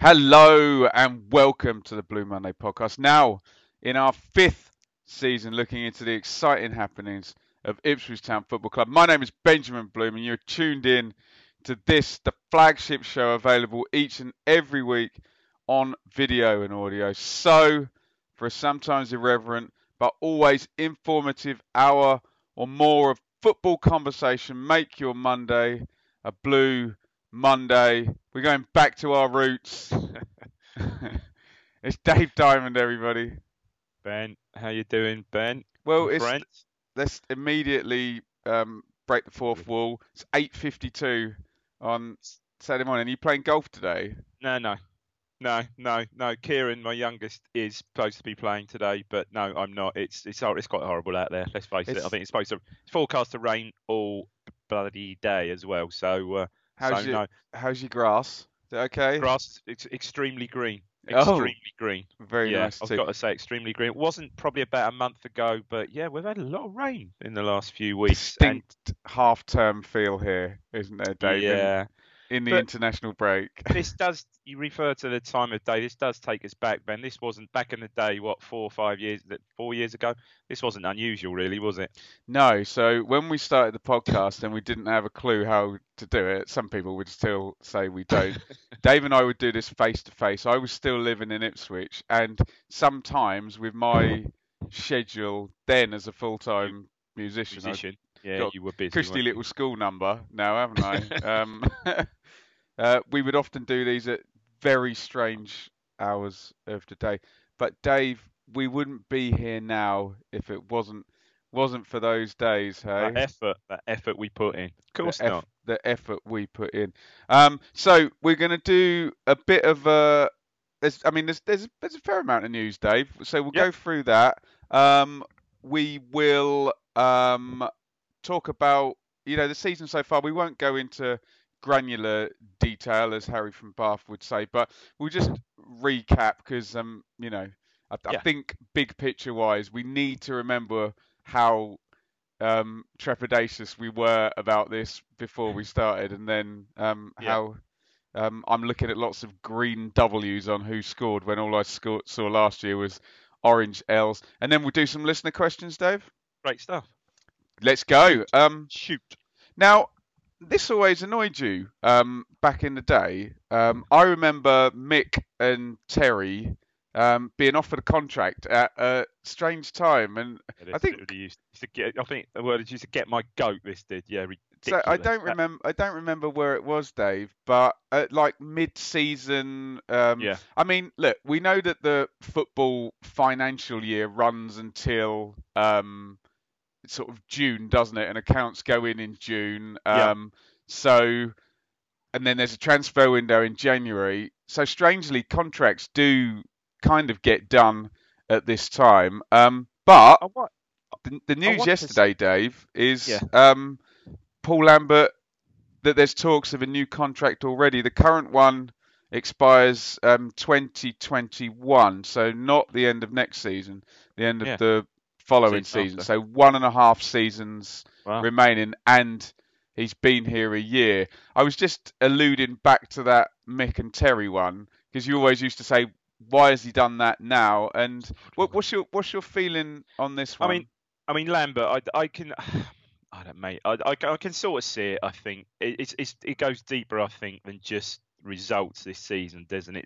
Hello and welcome to the Blue Monday podcast. Now in our fifth season, looking into the exciting happenings of Ipswich Town Football Club. My name is Benjamin Bloom and you're tuned in to this, the flagship show available each and every week on video and audio. So for a sometimes irreverent but always informative hour or more of football conversation, make your Monday a Blue Monday. We're going back to our roots. It's Dave Diamond, everybody. Ben, how you doing, Ben? Well, let's immediately break the fourth wall. It's 8:52 on Saturday morning. Are you playing golf today? No. Kieran, my youngest, is supposed to be playing today, but no, I'm not. It's quite horrible out there. Let's face it. I think it's forecast to rain all bloody day as well. So. How's your grass? Is it okay? Grass is extremely green. Extremely green. Very nice. I've got to say, extremely green. It wasn't probably about a month ago, but yeah, we've had a lot of rain in the last few weeks. Distinct half-term feel here, isn't there, Dave? Yeah. In the international break. You refer to the time of day. This does take us back, Ben. This wasn't back in the day, 4 years ago? This wasn't unusual, really, was it? No. So when we started the podcast and we didn't have a clue how to do it, some people would still say we don't. Dave and I would do this face-to-face. I was still living in Ipswich. And sometimes with my schedule then as a full-time musician. Yeah, you were busy. Christy little school number now, haven't I? We would often do these at very strange hours of the day. But Dave, we wouldn't be here now if it wasn't for those days, hey? That effort we put in. Of course not. The effort we put in. So we're going to do a bit of a. There's a fair amount of news, Dave. So we'll go through that. We will. Talk about, the season so far. We won't go into granular detail, as Harry from Bath would say, but we'll just recap because, I think big picture wise, we need to remember how trepidatious we were about this before we started. And then how I'm looking at lots of green W's on who scored when all I saw last year was orange L's. And then we'll do some listener questions, Dave. Great stuff. Let's go. Shoot. Now, this always annoyed you back in the day. I remember Mick and Terry being offered a contract at a strange time, and I think the word is used to get my goat. This did, yeah. Ridiculous. So I don't remember where it was, Dave, but like mid-season. I mean, look, we know that the football financial year runs until. Sort of June, doesn't it? And accounts go in June. So, and then there's a transfer window in January. So strangely, contracts do kind of get done at this time. But the news yesterday, Dave, is Paul Lambert, that there's talks of a new contract already. The current one expires 2021, so not the end of next season, the end of the following season. So 1.5 seasons remaining, and he's been here a year. I was just alluding back to that Mick and Terry one, because you always used to say, why has he done that now? And what's your feeling on this one? I mean Lambert, I can sort of see it. I think it goes deeper, I think, than just results this season, doesn't it?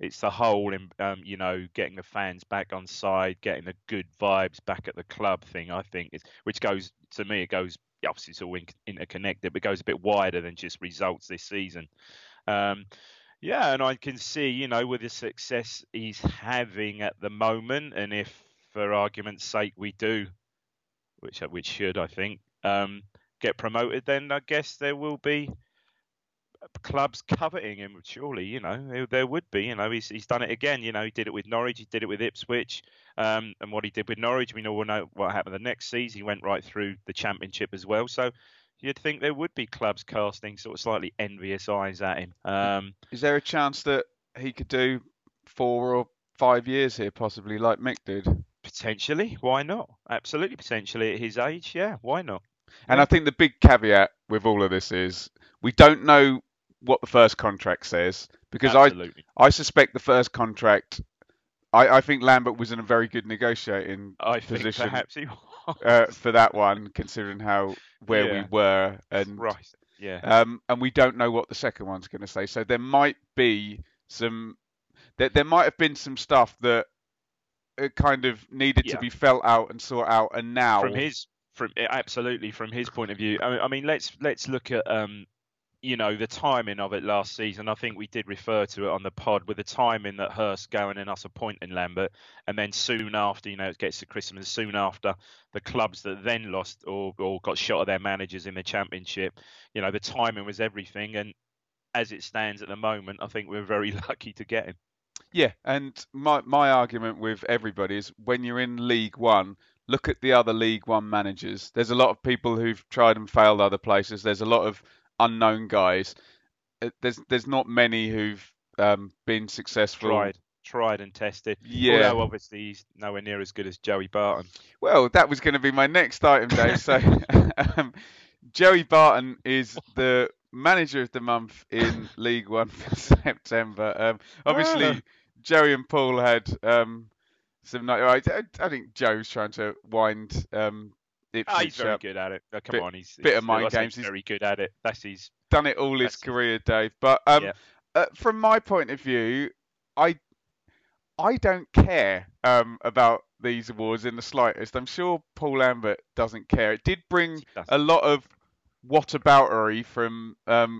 It's the whole, getting the fans back on side, getting the good vibes back at the club thing. I think it goes obviously it's all interconnected, but it goes a bit wider than just results this season. And I can see, with the success he's having at the moment, and if for argument's sake we do, which should, I think, get promoted, then I guess there will be clubs coveting him. Surely, there would be. He's done it again. He did it with Norwich, he did it with Ipswich, and what he did with Norwich, we know what happened the next season. He went right through the Championship as well. So you'd think there would be clubs casting sort of slightly envious eyes at him. Is there a chance that he could do 4 or 5 years here, possibly, like Mick did? Potentially. Why not? Absolutely. Potentially at his age. Yeah. Why not? And I think the big caveat with all of this is we don't know what the first contract says, because I suspect the first contract, I think Lambert was in a very good negotiating position. Perhaps he was. For that one, considering where we were. And right. Yeah. And we don't know what the second one's going to say. So there might be there might have been some stuff that kind of needed to be felt out and sort out. And now from his point of view, I mean, let's look at the timing of it last season. I think we did refer to it on the pod with the timing that Hurst going and us appointing Lambert, and then soon after, it gets to Christmas. Soon after, the clubs that then lost or got shot at their managers in the Championship. The timing was everything, and as it stands at the moment, I think we're very lucky to get him. Yeah, and my argument with everybody is when you're in League One, look at the other League One managers. There's a lot of people who've tried and failed other places. There's a lot of unknown guys. There's not many who've been successful. Tried and tested. Yeah. Although obviously he's nowhere near as good as Joey Barton. Well, that was going to be my next item, Dave. So Joey Barton is the manager of the month in League One for September. Obviously, Joey and Paul had some. I think Joe's trying to wind Ipswich up. He's very good at it. Oh, come on, he's of mind games. He's very good at it. He's done it all his career, Dave. But from my point of view, I don't care about these awards in the slightest. I'm sure Paul Lambert doesn't care. It did bring a lot of whataboutery from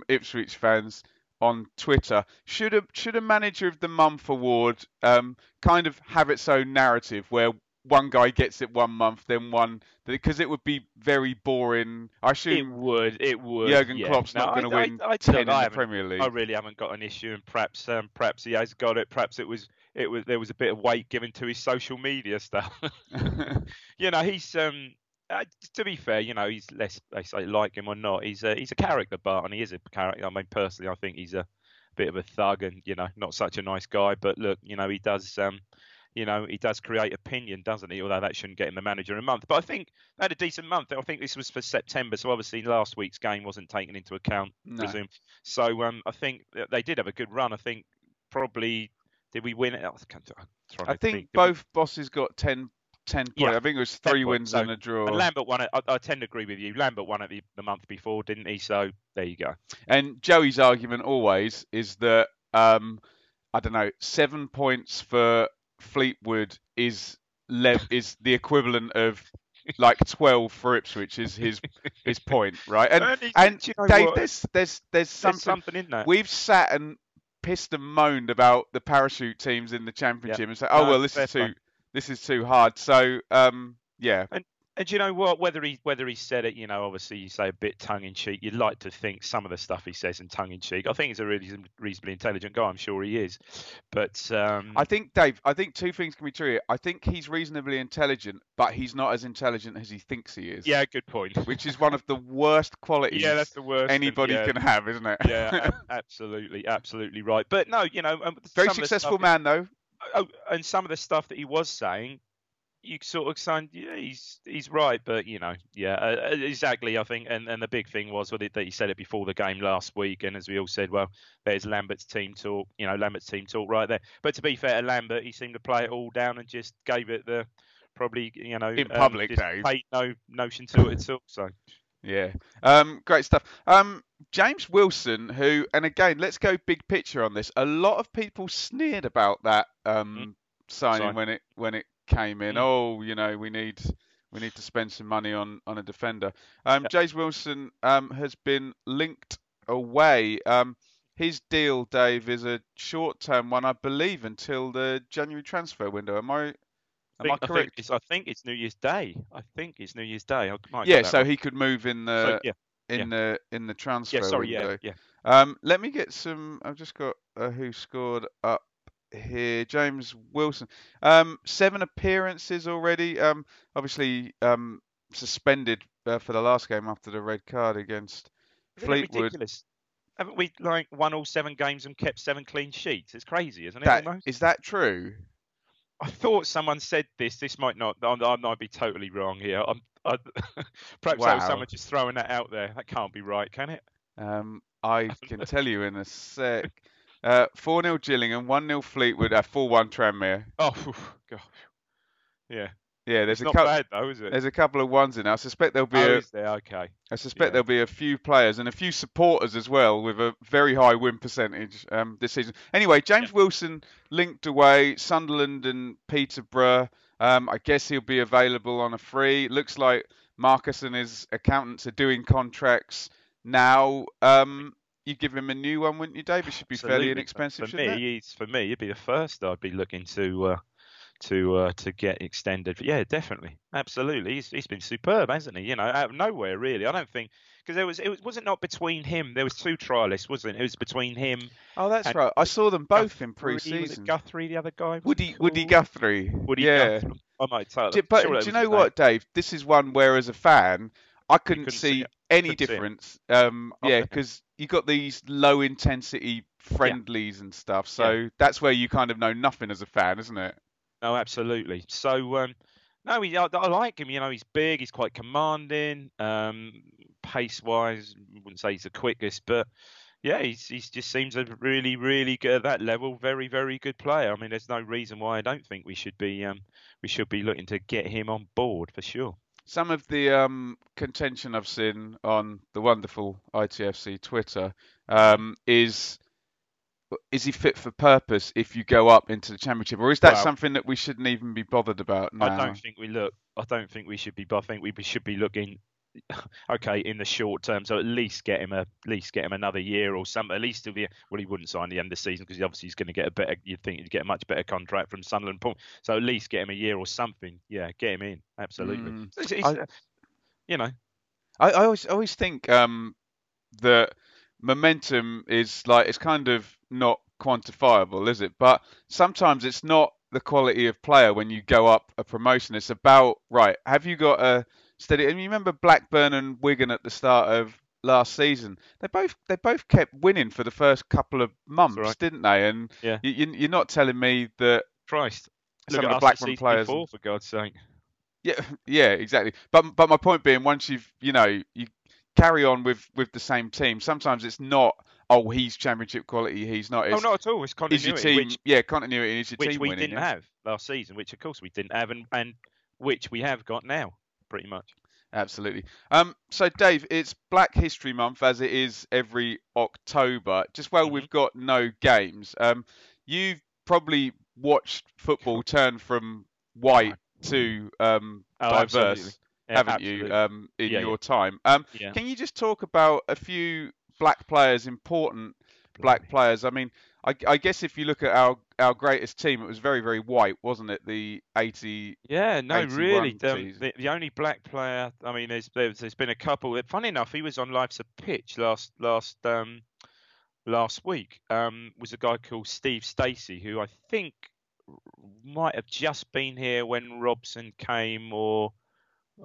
Ipswich fans on Twitter. Should a manager of the month award kind of have its own narrative where one guy gets it 1 month, then one, because it would be very boring. I assume it would. Jurgen Klopp's not going to win 10 in the Premier League. I really haven't got an issue, and perhaps he has got it. Perhaps it was there was a bit of weight given to his social media stuff. He's to be fair, he's less. They say like him or not, he's a character, Barton. He is a character. I mean, personally, I think he's a bit of a thug and not such a nice guy. But look, he does. He does create opinion, doesn't he? Although that shouldn't get him the manager in a month. But I think they had a decent month. I think this was for September, so obviously last week's game wasn't taken into account. No. Presume. So I think they did have a good run. I think probably did we win it? I think both bosses got 10 points. Yeah, I think it was 3 wins and a draw. And Lambert won it. I tend to agree with you. Lambert won it the month before, didn't he? So there you go. And Joey's argument always is that 7 points for Fleetwood is the equivalent of like 12 for Ipswich is his point, right? And Dave, there's something in that. We've sat and pissed and moaned about the parachute teams in the Championship and said, this is too hard. So, yeah. And And do you know what? Whether he said it, you know, obviously you say a bit tongue in cheek. You'd like to think some of the stuff he says in tongue in cheek. I think he's a really reasonably intelligent guy. I'm sure he is. But I think, Dave, I think two things can be true here. I think he's reasonably intelligent, but he's not as intelligent as he thinks he is. Yeah, good point. Which is one of the worst qualities. Yeah, that's the worst anybody can have, isn't it? Yeah, absolutely right. But no, you know, very successful man though. Oh, and some of the stuff that he was saying, you sort of signed, yeah, he's right, but you know, yeah, exactly. I think, and the big thing was that he said it before the game last week, and as we all said, well, there's Lambert's team talk, you know, Lambert's team talk right there. But to be fair to Lambert, he seemed to play it all down and just gave it the probably, you know, in public, paid no notion to it at all. So yeah, great stuff. James Wilson, who, and again, let's go big picture on this. A lot of people sneered about that signing when it came in. Oh, you know, we need to spend some money on a defender. James Wilson has been linked away. His deal, Dave, is a short-term one, I believe, until the January transfer window. Am I correct? I think it's New Year's Day. Yeah, so he could move in the in the transfer window. Yeah. Let me get some. I've just got who scored up here. James Wilson, 7 appearances already. Obviously suspended for the last game after the red card against Fleetwood. Ridiculous. Haven't we like won all 7 games and kept 7 clean sheets? It's crazy, isn't it? Is that true? I thought someone said this. This might not. I might be totally wrong here. Perhaps someone just throwing that out there. That can't be right, can it? I can tell you in a sec. 4-0 Gillingham, 1-0 Fleetwood, 4-1 Tranmere. Oh, gosh. Yeah. Yeah, there's not bad though, is it? There's a couple of ones in there. I suspect there'll be is there? Okay. I suspect there'll be a few players and a few supporters as well with a very high win percentage this season. Anyway, James Wilson linked away, Sunderland and Peterborough. I guess he'll be available on a free. Looks like Marcus and his accountants are doing contracts now. You'd give him a new one, wouldn't you, Dave? It should be fairly inexpensive. For me, he'd be the first I'd be looking to get extended. But yeah, definitely, absolutely. He's been superb, hasn't he? You know, out of nowhere, really. I don't think because wasn't between him. There was 2 trialists, wasn't it? It was between him. Oh, that's right. I saw them both in pre-season. Was it Guthrie, the other guy? Woody Guthrie. Guthrie. I might tell him. But do you know what, Dave? This is one where, as a fan, I couldn't see any difference. Because you got these low intensity friendlies and stuff. So that's where you kind of know nothing as a fan, isn't it? No, absolutely. So, I like him. You know, he's big. He's quite commanding. Pace-wise, I wouldn't say he's the quickest, but yeah, he just seems a really, really good at that level. Very, very good player. I mean, there's no reason why I don't think we should be looking to get him on board for sure. Some of the contention I've seen on the wonderful ITFC Twitter is he fit for purpose if you go up into the Championship? Or is that something that we shouldn't even be bothered about now? I don't think we should be. I think we should be looking, okay, in the short term. So at least get him another year or something. At least he wouldn't sign the end of the season because obviously he's going to get a better. You'd think he'd get a much better contract from Sunderland. So at least get him a year or something. Yeah, get him in. Absolutely. I always think that momentum is like, it's kind of not quantifiable, is it? But sometimes it's not the quality of player when you go up a promotion. It's about, have you got a steady... And you remember Blackburn and Wigan at the start of last season? They both kept winning for the first couple of months, didn't they? And you're not telling me that... Christ, look at the Blackburn players... Before, for God's sake. Yeah, exactly. But my point being, once you carry on with the same team. Sometimes it's not, he's Championship quality, he's not. Not at all. It's continuity. Is your team, continuity. Is your team winning? Which we didn't have last season, which of course we didn't have, and which we have got now, pretty much. Absolutely. So, Dave, it's Black History Month, as it is every October. Just we've got no games. You've probably watched football turn from white to diverse. Absolutely. Haven't you in your time? Can you just talk about a few black players, important black players? I mean, I guess if you look at our greatest team, it was very, very white, wasn't it? The 80. Yeah, no, really. The only black player. I mean, there's been a couple. Funny enough, he was on Life's a Pitch last week. Was a guy called Steve Stacey, who I think might have just been here when Robson came, or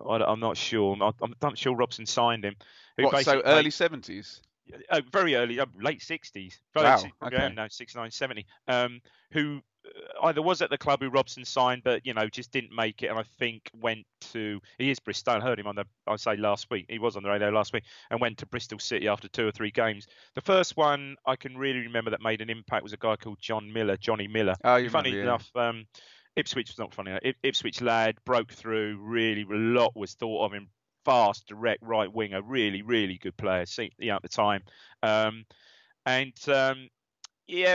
I'm not sure. I'm not sure Robson signed him. What, so early 70s. Very early, late 60s. Wow, okay. No, 69, 70. Who either was at the club who Robson signed, but just didn't make it, and I think went to. He is Bristol. I heard him on the. I say last week he was on the radio last week, and went to Bristol City after 2 or 3 games. The first one I can really remember that made an impact was a guy called John Miller, Johnny Miller. Oh, you funny remember, enough. Yeah. Ipswich was not funny. Ipswich lad broke through. Really, a lot was thought of him. Fast, direct right winger, really, really good player. At the time,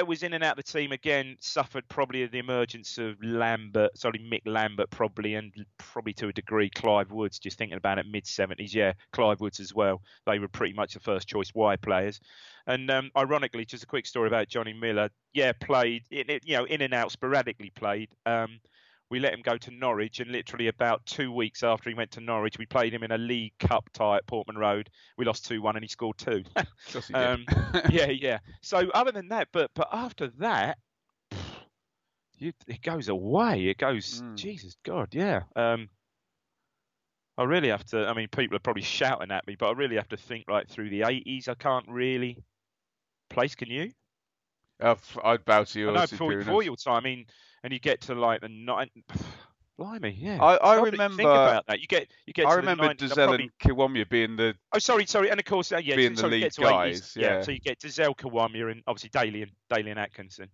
was in and out of the team again. Suffered probably the emergence of Mick Lambert, probably, and probably to a degree Clive Woods. Just thinking about it, mid-70s, yeah, Clive Woods as well. They were pretty much the first choice Y players. And ironically, just a quick story about Johnny Miller. Yeah, played, in and out, sporadically played. We let him go to Norwich, and literally about 2 weeks after he went to Norwich, we played him in a League Cup tie at Portman Road. We lost 2-1, and he scored 2. Yeah. So other than that, but after that, it goes away. It goes, Jesus God, yeah. I really have to. I mean, people are probably shouting at me, but I really have to think right through the 80s. I can't really place. Can you? I'd bow to you. I know, before your time. I mean. And you get to like the 9. Blimey, yeah. I remember. Think about that. You get. I remember Dozzell and Kiwamia being the. Oh, sorry. And of course, yeah. Being the lead guys. Yeah. So you get Dozzell, Kiwamia, and obviously Daly and Atkinson.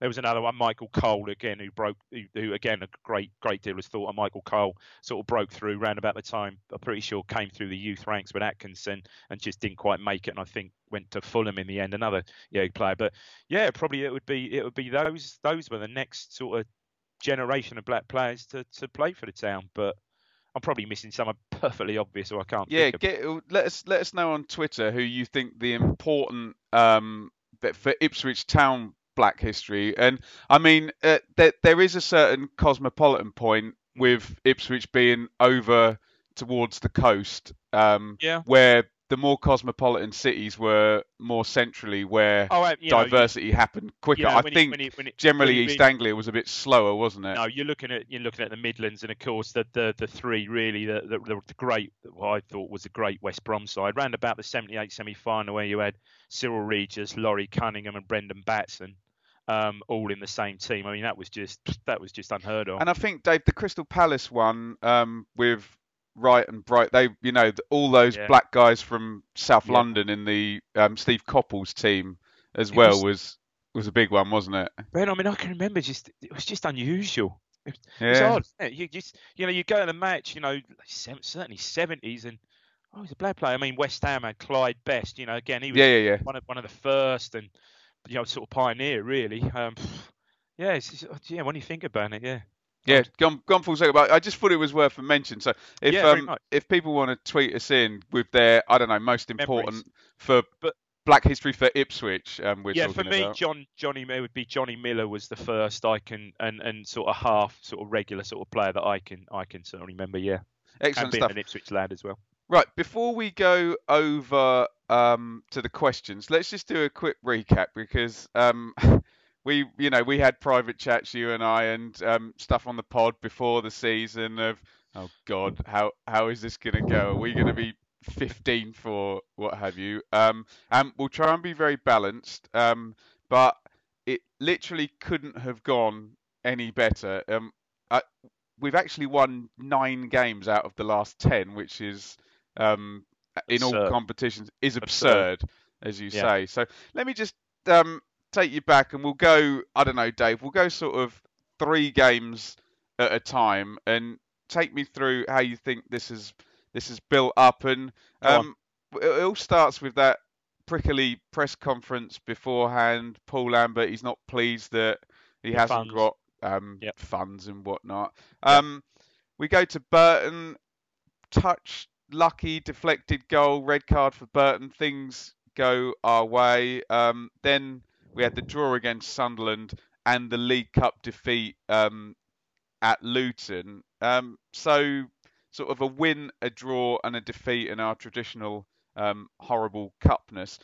There was another one, Michael Cole again, who again a great deal was thought of. Michael Cole sort of broke through round about the time. I'm pretty sure came through the youth ranks with Atkinson and just didn't quite make it. And I think went to Fulham in the end. Another player, but yeah, probably it would be those. Those were the next sort of generation of black players to play for the town. But I'm probably missing someone perfectly obvious, or I can't. Yeah, let us know on Twitter who you think the important that for Ipswich Town. Black history. And I mean there is a certain cosmopolitan point with Ipswich being over towards the coast, where the more cosmopolitan cities were more centrally, where diversity happened quicker. I think generally East Anglia was a bit slower, wasn't it? No, you're looking at the Midlands, and of course the three really the great, what I thought was the great West Brom side round about the 78 semi-final, where you had Cyril Regis, Laurie Cunningham, and Brendan Batson. All in the same team. I mean, that was just unheard of. And I think, Dave, the Crystal Palace one with Wright and Bright, they all those black guys from South London in the Steve Coppell's team as it was a big one, wasn't it? Ben, I mean, I can remember it was just unusual. It was odd, wasn't it? You just you go to the match, certainly 70s and. Oh, he's a black player. I mean, West Ham had Clyde Best. Again, he was one of the first and. Sort of pioneer, really. When you think about it, gone full circle. But I just thought it was worth a mention. So if people want to tweet us in with their, I don't know, most important memories. Black history for Ipswich, for me, about. It would be Johnny Miller was the first I can and sort of half sort of regular sort of player that I can certainly remember. Yeah, excellent and being stuff. An Ipswich lad as well. Right, before we go over to the questions, let's just do a quick recap because we had private chats, you and I, and stuff on the pod before the season of, oh God, how is this going to go? Are we going to be 15 for what have you? And we'll try and be very balanced, but it literally couldn't have gone any better. We've actually won 9 games out of the last 10, which is... in all competitions is absurd. As you say. So let me just take you back, and we'll go, I don't know, Dave, we'll go sort of 3 games at a time and take me through how you think this is built up. And it all starts with that prickly press conference beforehand. Paul Lambert, he's not pleased that he hasn't got funds and whatnot. We go to Burton, touched. Lucky deflected goal, red card for Burton. Things go our way. Then We had the draw against Sunderland and the League Cup defeat at Luton. So sort of a win, a draw and a defeat in our traditional horrible cupness.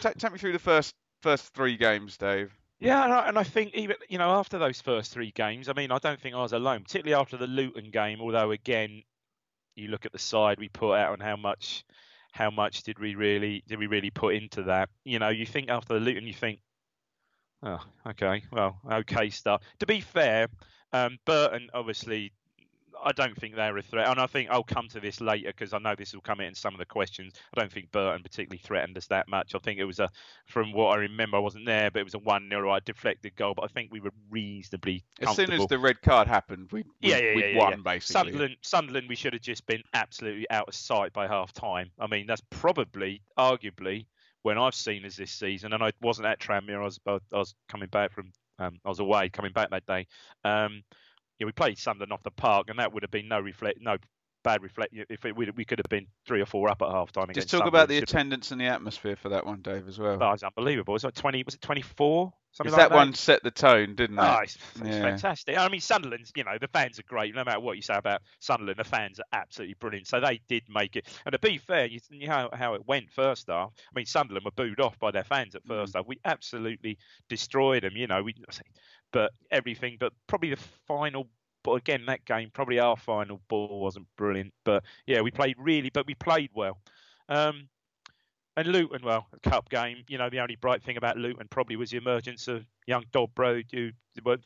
Take me through the first three games, Dave. Yeah, and I think even, you know, after those first three games, I mean, I don't think I was alone, particularly after the Luton game. Although, again, you look at the side we put out and how much did we really put into that? You know, you think after the Luton, you think, oh, okay, well, okay stuff. To be fair, Burton, obviously, I don't think they're a threat. And I think I'll come to this later because I know this will come in some of the questions. I don't think Burton particularly threatened us that much. I think it was a, from what I remember, I wasn't there, but it was a 1-0. I deflected goal, but I think we were reasonably comfortable. As soon as the red card happened, we won, basically. Sunderland, we should have just been absolutely out of sight by half time. I mean, that's probably, arguably, when I've seen us this season. And I wasn't at Tranmere. I was coming back from, I was away, coming back that day. Yeah, we played Sunderland off the park, and that would have been no bad reflect. If we could have been 3 or 4 up at half time. Just talk about the attendance and the atmosphere for that one, Dave, as well. That was unbelievable. It's like 20. Was it 24? Something like that. That one set the tone, didn't it? Oh, it's fantastic. I mean, Sunderland's, you know, the fans are great. No matter what you say about Sunderland, the fans are absolutely brilliant. So they did make it. And to be fair, you know how it went first half. I mean, Sunderland were booed off by their fans at first half. We absolutely destroyed them. You know, but everything, but probably the final. But again, that game, probably our final ball wasn't brilliant. But yeah, we played well. And Luton, well, a cup game. You know, the only bright thing about Luton probably was the emergence of young Dobra, who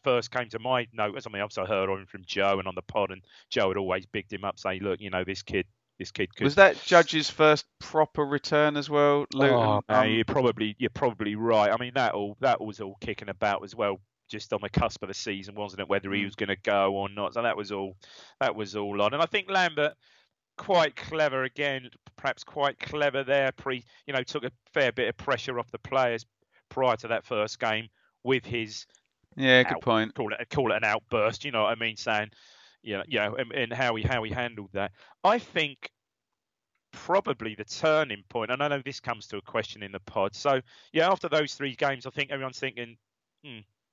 first came to my notice. I mean, I've heard on him from Joe and on the pod, and Joe had always bigged him up, saying, "Look, you know, this kid could." Was that Judge's first proper return as well, Luton? Oh, no, you're probably right. I mean, that was all kicking about as well. Just on the cusp of the season, wasn't it? Whether he was going to go or not. So that was all on. And I think Lambert, quite clever again, perhaps quite clever there. You know, took a fair bit of pressure off the players prior to that first game with his good point. Call it an outburst. You know what I mean? Saying, and how he handled that. I think probably the turning point. And I know this comes to a question in the pod. So yeah, after those three games, I think everyone's thinking,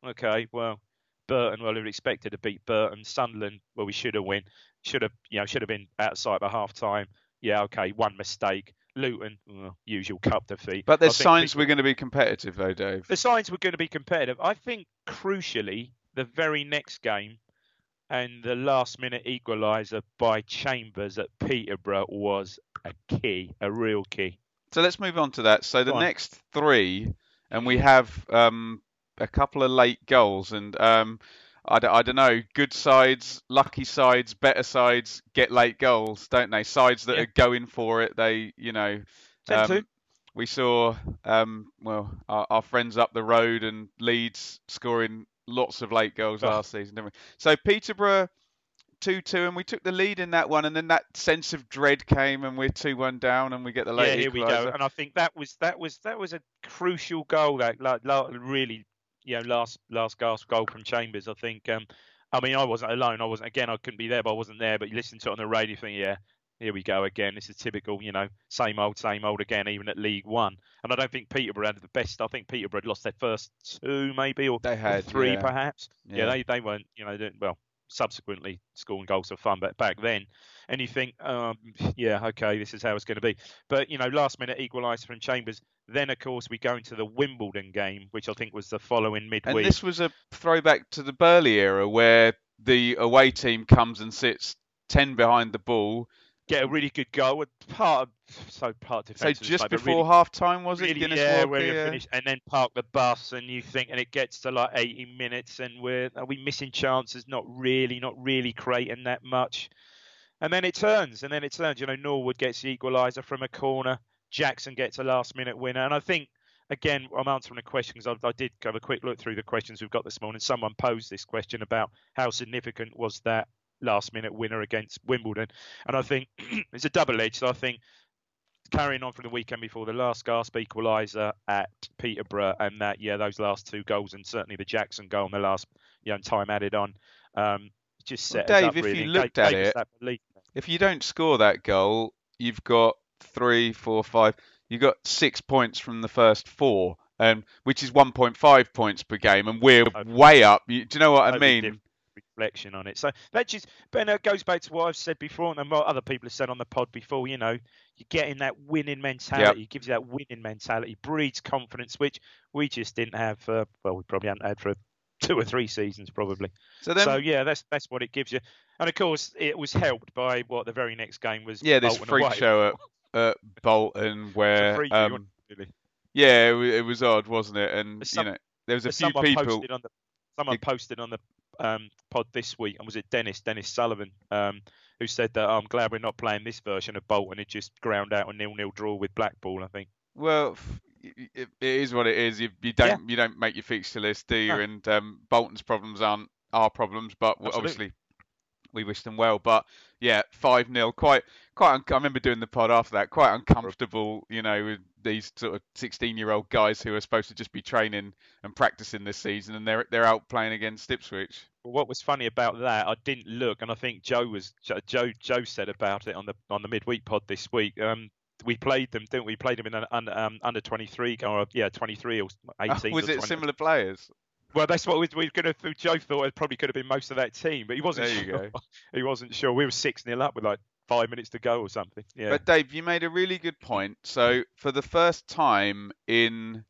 okay, well, Burton, well, we were expected to beat Burton. Sunderland, well, we should have won. Should have been out of sight by half time. Yeah, okay, one mistake. Luton, usual cup defeat. But there's signs we're going to be competitive, though, Dave. The signs we're going to be competitive. I think, crucially, the very next game and the last-minute equaliser by Chambers at Peterborough was a key, a real key. So let's move on to that. So the next three, and we have... a couple of late goals, and I don't know, good sides, lucky sides, better sides get late goals, don't they? Sides that are going for it, they, you know, we saw our friends up the road and Leeds scoring lots of late goals last season, didn't we? So Peterborough 2-2, and we took the lead in that one, and then that sense of dread came, and we're 2-1 down, and we get the late equaliser. Here we go, and I think that was a crucial goal, that really. You know, last gasp goal from Chambers. I think. I mean, I wasn't alone. I wasn't. Again, I couldn't be there, but I wasn't there. But you listen to it on the radio, you think, yeah, here we go again. This is typical. You know, same old again. Even at League One, and I don't think Peterborough had the best. I think Peterborough had lost their first 2, maybe, or they had, 3, perhaps. Yeah, they weren't. You know, subsequently scoring goals for fun, but back then, and you think, okay, this is how it's going to be. But you know, last minute equaliser from Chambers. Then, of course, we go into the Wimbledon game, which I think was the following midweek. And this was a throwback to the Burley era, where the away team comes and sits 10 behind the ball. Get a really good goal. Part defensive. So just before half-time, was it? Really, where you finish and then park the bus, and you think, and it gets to like 80 minutes, and are we missing chances? Not really creating that much. And then it turns, You know, Norwood gets the equaliser from a corner. Jackson gets a last-minute winner. And I think, again, I'm answering the questions. I did have a quick look through the questions we've got this morning. Someone posed this question about how significant was that last-minute winner against Wimbledon. And I think it's a double-edged. So I think carrying on from the weekend before, the last gasp equaliser at Peterborough and that, those last 2 goals, and certainly the Jackson goal and the last time added on, just set us up, really. Dave, if you looked at it, if you don't score that goal, you've got 3, 4, 5. You got 6 points from the first 4, which is 1.5 points per game, and we're way up. Do you know what I mean? Reflection on it. So that just, Ben, it goes back to what I've said before, and what other people have said on the pod before. You know, you're getting that winning mentality. Yep. It gives you that winning mentality, breeds confidence, which we just didn't have. We probably haven't had for 2 or 3 seasons, probably. So yeah, that's what it gives you. And of course, it was helped by what the very next game was. Yeah, this freak show at Bolton where. Yeah, it was odd, wasn't it? And there was a few people. Someone posted on the pod this week, and was it Dennis Sullivan, who said that I'm glad we're not playing this version of Bolton. It just ground out a 0-0 draw with Blackpool, I think. Well, it is what it is. You don't make your fixture list, do you? No. And Bolton's problems aren't our problems, but obviously we wish them well. But yeah, 5-0, quite. I remember doing the pod after that, quite uncomfortable. You know, with these sort of 16-year-old guys who are supposed to just be training and practicing this season, and they're out playing against Ipswich. Well, what was funny about that, I didn't look, and I think Joe said about it on the midweek pod this week. We played them, didn't we? Played them in an under 23 or 23 or 18. Was it 20. Similar players? Well, that's what we could have. Joe thought it probably could have been most of that team, but he wasn't sure. There you go. He wasn't sure. We were 6-0 up with like 5 minutes to go or something. Yeah. But Dave, you made a really good point. So for the first time in,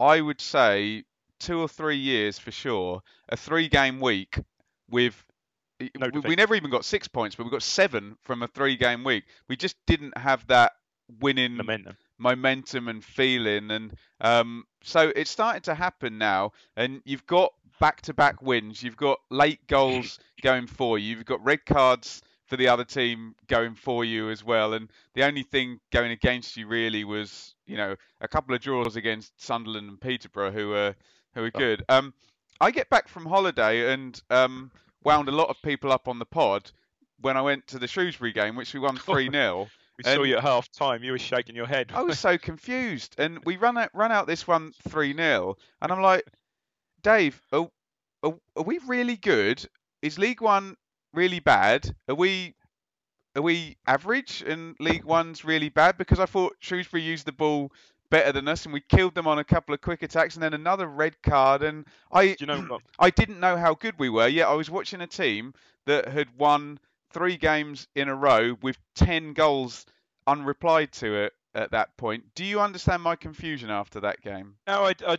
I would say, 2 or 3 years for sure, a 3-game week with. We never even got 6 points, but we got 7 from a 3-game week. We just didn't have that winning momentum and feeling, and so it's starting to happen now, and you've got back-to-back wins, you've got late goals going for you, you've got red cards for the other team going for you as well, and the only thing going against you really was a couple of draws against Sunderland and Peterborough, who are good. I get back from holiday and wound a lot of people up on the pod when I went to the Shrewsbury game, which we won 3-0. We saw you at half time. You were shaking your head. I was so confused. And we run out this one 3-0. And I'm like, Dave, are we really good? Is League One really bad? Are we average and League One's really bad? Because I thought Shrewsbury used the ball better than us, and we killed them on a couple of quick attacks, and then another red card. And I didn't know how good we were. Yet I was watching a team that had won 3 games in a row with 10 goals unreplied to it at that point. Do you understand my confusion after that game? No, I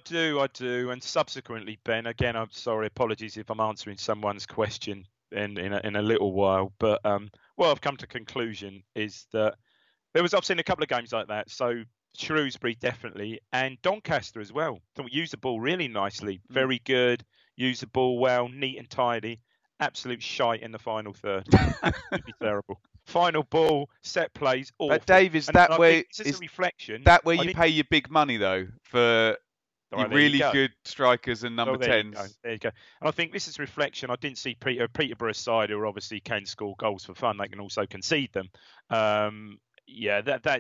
do. And subsequently, Ben, again, I'm sorry, apologies if I'm answering someone's question in a little while. But what I've come to conclusion is that I've seen a couple of games like that. So Shrewsbury definitely, and Doncaster as well. Use the ball really nicely, very good, use the ball well, neat and tidy. Absolute shite in the final third. Absolutely terrible. Final ball, set plays, awful. But Dave, is that where you pay your big money though for really good strikers and number 10s? There you go. And I think this is reflection. I didn't see Peterborough side, who obviously can score goals for fun. They can also concede them. That's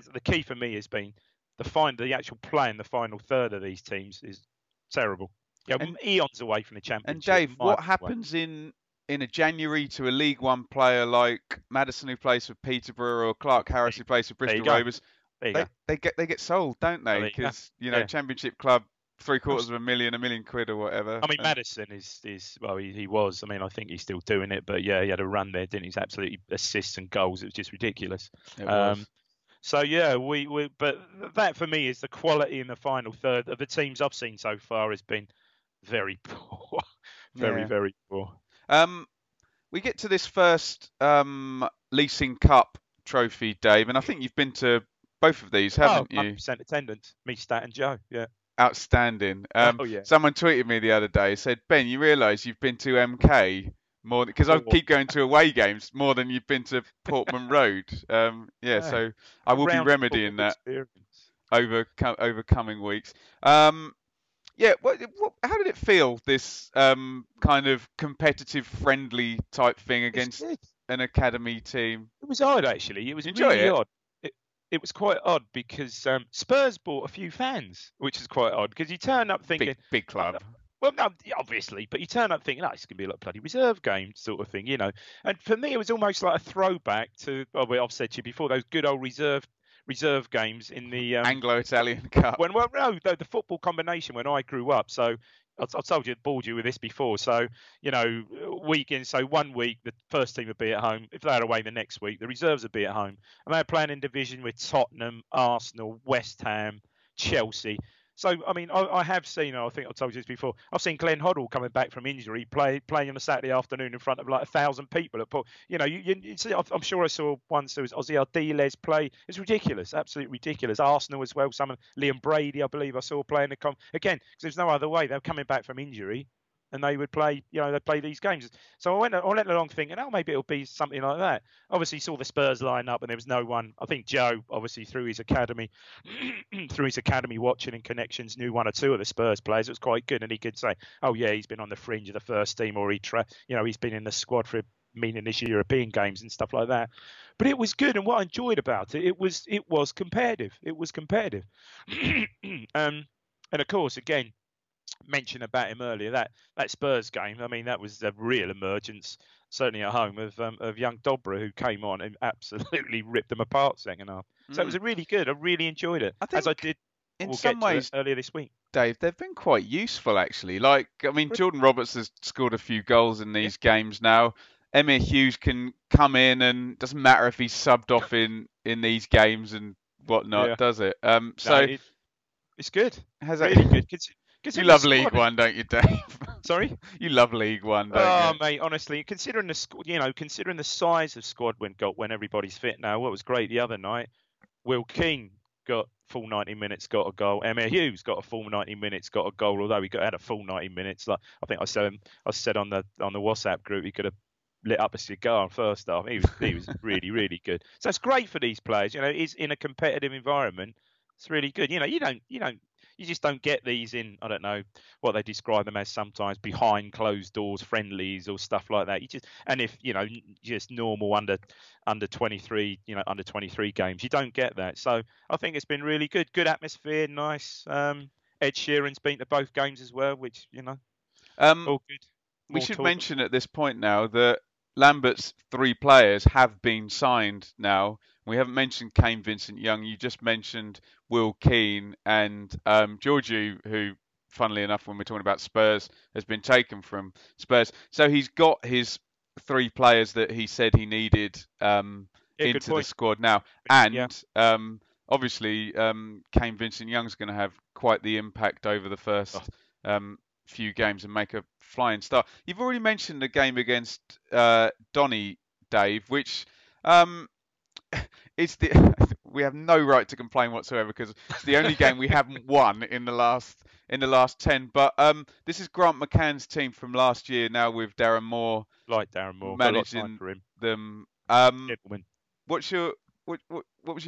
the key for me has been the actual play in the final third of these teams is terrible. Yeah, and eons away from the championship. And Dave, what happens in a January to a League One player like Madison, who plays for Peterborough, or Clark Harris, who plays for Bristol Rovers? They get sold, don't they? Because Championship club, £750,000, £1 million quid or whatever. I mean, Madison he was. I mean, I think he's still doing it, but yeah, he had a run there, didn't he? He's absolutely assists and goals. It was just ridiculous. It was. So yeah, but that for me is the quality in the final third of the teams I've seen so far has been very poor, very poor. We get to this first Leasing Cup trophy, Dave, and I think you've been to both of these, haven't you? 100% attendance, me, Stat and Joe, yeah. Outstanding. Someone tweeted me the other day, said, Ben, you realise you've been to MK more, because I keep going to away games more than you've been to Portman Road. So I will be remedying that over coming weeks. Yeah, how did it feel, this kind of competitive, friendly type thing against an academy team? It was odd, actually. It was really odd. It was quite odd because Spurs bought a few fans, which is quite odd because you turn up thinking... Big club. Well, no, obviously, but you turn up thinking, it's going to be like a bloody reserve game sort of thing, And for me, it was almost like a throwback to, I've said to you before, those good old reserve reserve games in the Anglo-Italian Cup. The football combination when I grew up. So I told you, bored you with this before. So, you know, one week the first team would be at home. If they had away the next week, the reserves would be at home. And they're playing in division with Tottenham, Arsenal, West Ham, Chelsea. So, I mean, I have seen, I think I told you this before, I've seen Glenn Hoddle coming back from injury, playing on a Saturday afternoon in front of like 1,000 people at Paul. You know, you see, I'm sure I saw once there was Ozzy Ardiles play. It's ridiculous, absolutely ridiculous. Arsenal as well, someone, Liam Brady, I believe I saw playing. Again, because there's no other way. They're coming back from injury and they would play, you know, they'd play these games. So I went along thinking, oh, maybe it'll be something like that. Obviously saw the Spurs line up and there was no one. I think Joe, obviously through his academy watching and connections, knew one or two of the Spurs players. It was quite good. And he could say, oh yeah, he's been on the fringe of the first team, or he's been in the squad for meaningless European games and stuff like that. But it was good. And what I enjoyed about it, it was comparative. It was comparative. And of course, again, mention about him earlier, that Spurs game. I mean, that was a real emergence, certainly at home, of young Dobra, who came on and absolutely ripped them apart second half. So it was really good. I really enjoyed it. I think, as I did in some ways earlier this week, Dave, they've been quite useful actually. Like, I mean, Jordan Roberts has scored a few goals in these games now. Emyr Huws can come in, and doesn't matter if he's subbed off in these games and whatnot, does it? It's good. Has really that... good. You love League One, don't you, Dave? Sorry? You love League One, don't you? Oh, mate, honestly, considering the size of squad when everybody's fit now, what was great the other night, Will Keane got full 90 minutes, got a goal. Emyr Huws got a full 90 minutes, got a goal. Although he had a full 90 minutes, like I think I said on the WhatsApp group, he could have lit up a cigar first half. He was really, really good. So it's great for these players. You know, it's in a competitive environment. It's really good. You know, you just don't get these in, I don't know what they describe them as sometimes, behind closed doors friendlies or stuff like that. Just normal under 23 games, you don't get that. So I think it's been really good. Good atmosphere, nice. Ed Sheeran's been to both games as well, which, you know, all good. We should mention at this point now that Lambert's three players have been signed now. We haven't mentioned Kane Vincent Young. You just mentioned Will Keane and Georgiou, who, funnily enough, when we're talking about Spurs, has been taken from Spurs. So he's got his three players that he said he needed into the squad now. And obviously, Kane Vincent Young's going to have quite the impact over the first few games and make a flying start. You've already mentioned the game against Donny, Dave, which... we have no right to complain whatsoever, because it's the only game we haven't won in the last 10. But this is Grant McCann's team from last year now, with Darren Moore managing them. What was your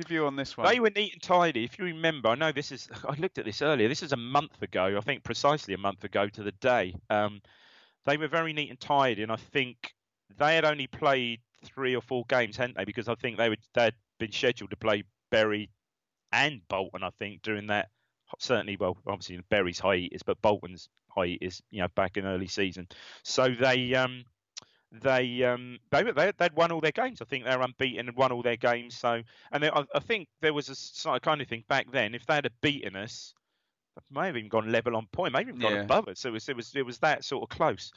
view on this one? They were neat and tidy. If you remember, I know I looked at this earlier. This is a month ago, I think, precisely a month ago to the day. They were very neat and tidy, and I think they had only played 3 or 4 games, hadn't they? Because I think they'd been scheduled to play Bury and Bolton, I think, during that. Certainly, well, obviously Bury's hiatus, but Bolton's hiatus, you know, back in early season. So they'd won all their games. I think they were unbeaten and won all their games. So, and I think there was a sort of kind of thing back then. If they had beaten us, they may have even gone level on point, maybe even gone above us. So it was that sort of close.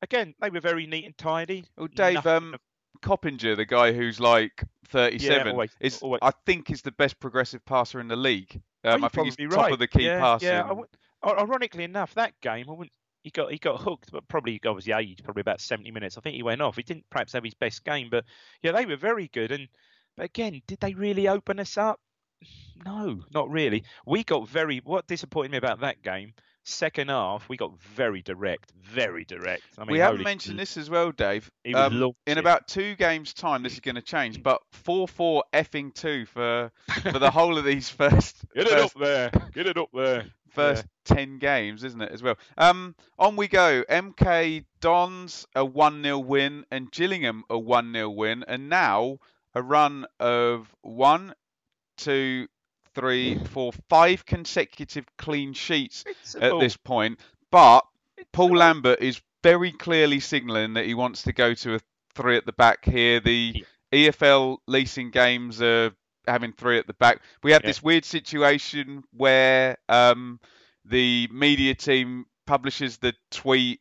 Again, they were very neat and tidy. Well, Dave, Coppinger, the guy who's like 37, always. I think is the best progressive passer in the league. I think he's top of the key passer. Yeah. Ironically enough, that game, he got hooked, but probably obviously aged, probably about 70 minutes. I think he went off. He didn't perhaps have his best game, but yeah, they were very good. And but again, did they really open us up? No, not really. What disappointed me about that game, second half, we got very direct. I mean, we haven't mentioned this as well, Dave. In about 2 games' time, this is going to change. But 4-4 effing 2 for the whole of these first. Get it up there. First 10 games, isn't it, as well? On we go. MK Dons a 1-0 win, and Gillingham a 1-0 win, and now a run of 5 consecutive clean sheets at this point. But Paul Lambert is very clearly signalling that he wants to go to a 3 at the back here. The EFL leasing games are having three at the back. We had this weird situation where the media team publishes the tweet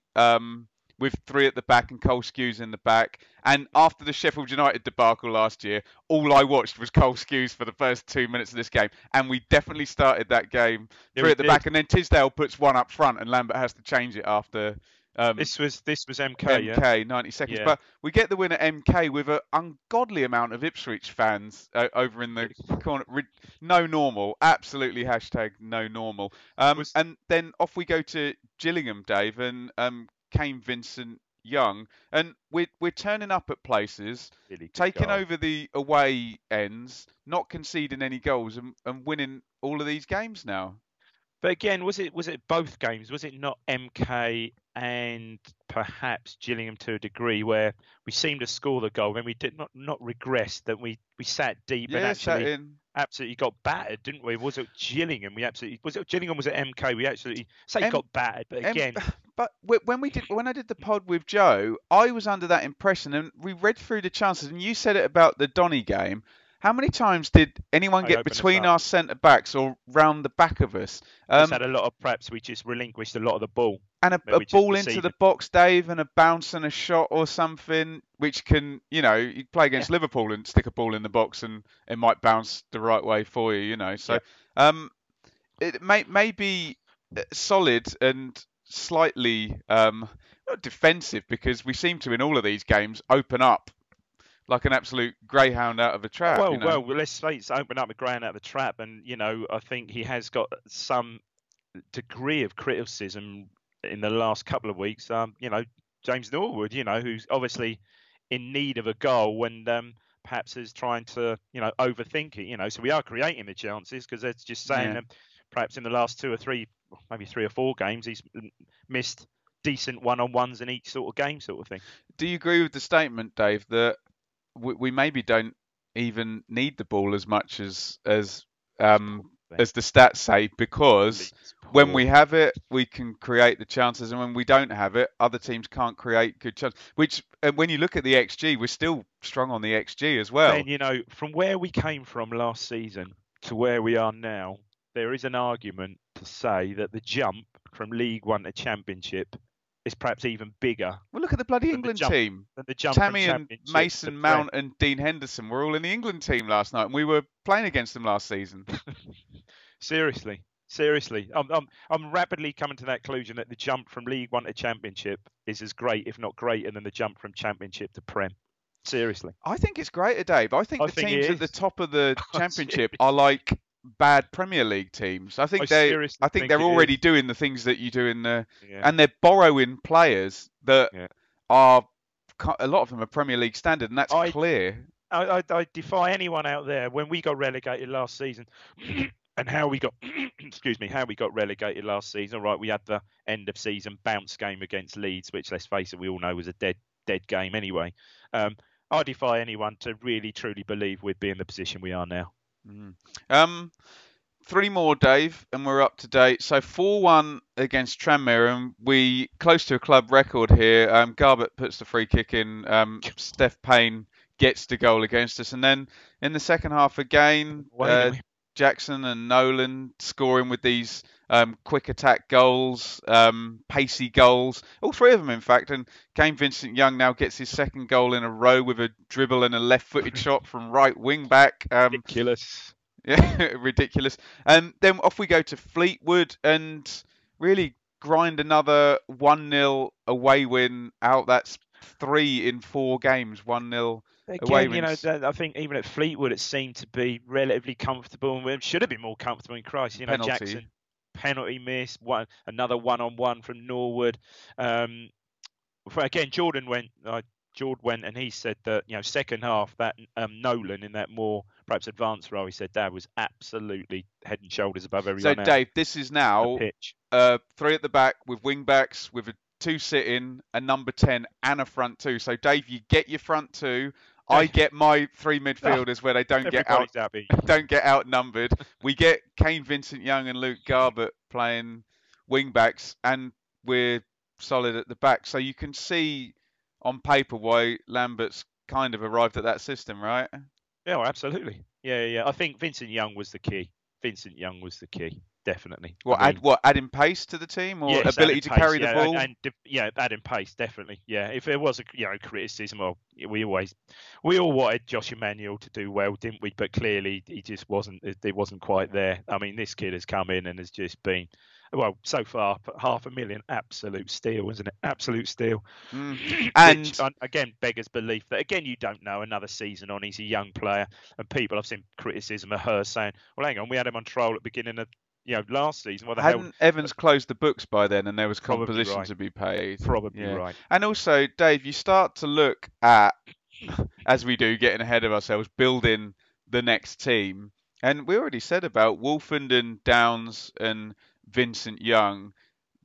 with three at the back and Cole Skews in the back. And after the Sheffield United debacle last year, all I watched was Cole Skews for the first 2 minutes of this game. And we definitely started that game three at the back. And then Tisdale puts one up front and Lambert has to change it after... This was MK, 90 seconds. Yeah. But we get the win at MK with an ungodly amount of Ipswich fans over in the corner. No normal. Absolutely # no normal. And then off we go to Gillingham, Dave, and Kane Vincent Young. And we're turning up at places, really taking over the away ends, not conceding any goals and winning all of these games now. But again, was it both games? Was it not MK and perhaps Gillingham to a degree where we seemed to score the goal and we did not regress, that we sat deep and actually absolutely got battered, didn't we? Was it Gillingham? Was it MK? We actually got battered, but again. But when I did the pod with Joe, I was under that impression, and we read through the chances, and you said it about the Donny game. How many times did anyone get between our centre-backs or round the back of us? Just had a lot of preps. We just relinquished a lot of the ball. And a ball into the box, Dave, and a bounce and a shot or something, which can, you play against Liverpool and stick a ball in the box and it might bounce the right way for you, So it may be solid and slightly not defensive, because we seem to, in all of these games, open up like an absolute greyhound out of a trap. Well, let's say it's open up a greyhound out of a trap. And, I think he has got some degree of criticism in the last couple of weeks. James Norwood, who's obviously in need of a goal and perhaps is trying to, overthink it, So we are creating the chances, because they're just saying that perhaps in the last maybe three or four games, he's missed decent one-on-ones in each sort of game sort of thing. Do you agree with the statement, Dave, that we maybe don't even need the ball as much as the stats say, because when we have it, we can create the chances, and when we don't have it, other teams can't create good chances. Which, when you look at the XG, we're still strong on the XG as well. And from where we came from last season to where we are now, there is an argument to say that the jump from League One to Championship is perhaps even bigger. Well, look at the bloody England team. Tammy and Mason Mount and Dean Henderson were all in the England team last night, and we were playing against them last season. Seriously. I'm rapidly coming to that conclusion that the jump from League One to Championship is as great, if not greater, than the jump from Championship to Prem. Seriously. I think it's greater, Dave. I think the teams at the top of the Championship are like bad Premier League teams. I think they're already doing the things that you do in the, and they're borrowing players that are, a lot of them are Premier League standard, and that's clear. I defy anyone out there, when we got relegated last season, and how we got relegated last season. Right, we had the end of season bounce game against Leeds, which, let's face it, we all know was a dead game anyway. I defy anyone to really truly believe we'd be in the position we are now. Three more, Dave, and we're up to date. So 4-1 against Tranmere, and we close to a club record here. Garbutt puts the free kick in. Steph Payne gets the goal against us, and then in the second half again, Jackson and Nolan scoring with these quick attack goals, pacey goals, all three of them in fact. And Kane Vincent Young now gets his second goal in a row with a dribble and a left-footed shot from right wing back. Ridiculous. Yeah, ridiculous. And then off we go to Fleetwood and really grind another 1-0 away win out. That's 3 in 4 games, 1-0. Again, I think even at Fleetwood, it seemed to be relatively comfortable, and should have been more comfortable in Christ. Penalty. Jackson, penalty miss, another one-on-one from Norwood. Again, Jordan went, and he said that, second half, that Nolan in that more perhaps advanced role, he said that was absolutely head and shoulders above everyone else. So, Dave, this is now three at the back with wing backs, with a 2 sitting, a number 10, and a front 2. So, Dave, you get your front 2. I get my 3 midfielders where they don't get outnumbered. We get Kane Vincent Young and Luke Garbutt playing wing backs, and we're solid at the back. So you can see on paper why Lambert's kind of arrived at that system, right? Yeah, well, absolutely. Yeah. I think Vincent Young was the key. Definitely. Adding pace to the team, or ability to carry the ball? And adding pace, definitely. Yeah, if there was a criticism, well, we all wanted Josh Emmanuel to do well, didn't we? But clearly, he just wasn't. It wasn't quite there. I mean, this kid has come in and has just been, well, so far, $500,000, absolute steal, isn't it? Absolute steal. Mm. And again, beggars belief that, again, you don't know, another season on, he's a young player, and people, I've seen criticism of her saying, well, hang on, we had him on trial at the beginning of last season. What the hell? Hadn't Evans closed the books by then, and there was composition to be paid? Probably right. And also, Dave, you start to look at, as we do, getting ahead of ourselves, building the next team. And we already said about Wolfend and Downs and Vincent Young.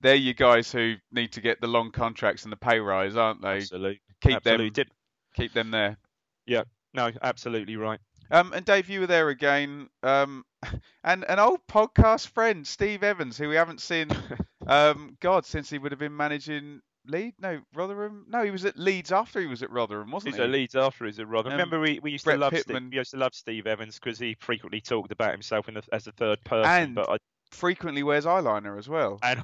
They're you guys who need to get the long contracts and the pay rise, aren't they? Absolutely. Keep them there. Yeah. No, absolutely right. And Dave, you were there again. And an old podcast friend, Steve Evans, who we haven't seen, since he would have been managing Rotherham. No, he was at Leeds after he was at Rotherham, wasn't he? He was at Leeds after he was at Rotherham. Remember, we used to love Steve Evans because he frequently talked about himself as a third person. And frequently wears eyeliner as well. And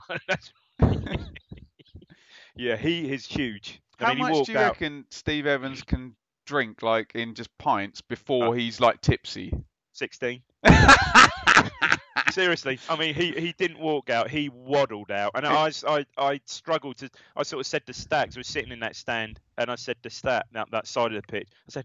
yeah, he is huge. How much do you reckon Steve Evans can drink, like in just pints, before he's like tipsy? 16. Seriously, I mean, he didn't walk out, he waddled out, and I struggled to. I sort of said to Stacks, we're sitting in that stand, and I said to Stack, that side of the pitch, I said,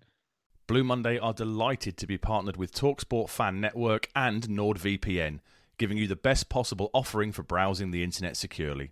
Blue Monday are delighted to be partnered with TalkSport Fan Network and NordVPN, giving you the best possible offering for browsing the internet securely.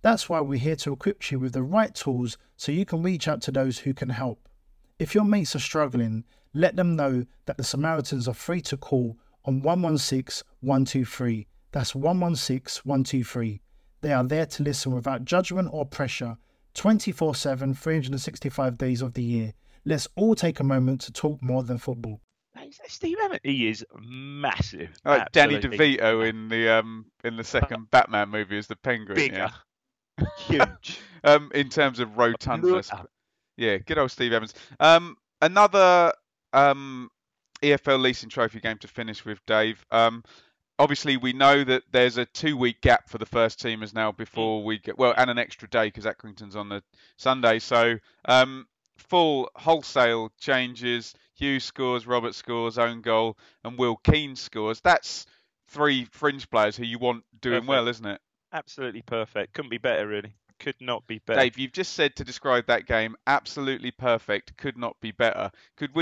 That's why we're here to equip you with the right tools so you can reach out to those who can help. If your mates are struggling, let them know that the Samaritans are free to call on 116 123. That's 116 123. They are there to listen without judgment or pressure, 24/7, 365 days of the year. Let's all take a moment to talk more than football. Steve Evans, he is massive. Like Danny DeVito in the second Batman movie as the Penguin. Bigger. Yeah. Huge. In terms of rotundness. Yeah, good old Steve Evans. Another EFL leasing trophy game to finish with, Dave. Obviously, we know that there's a 2-week gap for the first teamers now before we get... Well, and an extra day because Accrington's on the Sunday. So, full wholesale changes. Hughes scores, Robert scores, own goal, and Will Keane scores. That's 3 fringe players who you want doing well, isn't it? Absolutely perfect. Couldn't be better, really. Could not be better. Dave, you've just said to describe that game, absolutely perfect, could not be better. Could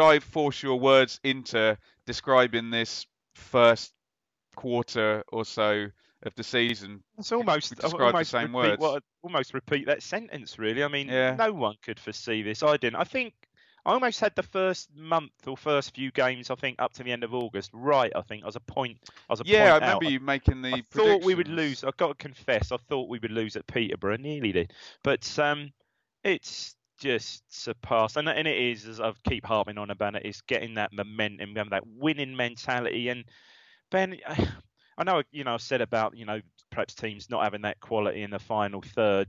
I force your words into describing this first quarter or so of the season? It's almost repeat that sentence, really. I mean, No one could foresee this. I didn't. I think I almost had the first month or first few games, I think, up to the end of August. Right, I think. I was a point out. Yeah, I remember you making the predictions. I thought we would lose. I've got to confess, I thought we would lose at Peterborough. Nearly did. But it's just surpassed. And it is, as I keep harping on about it, it's getting that momentum, that winning mentality. And Ben, I know, I've said about, perhaps teams not having that quality in the final third.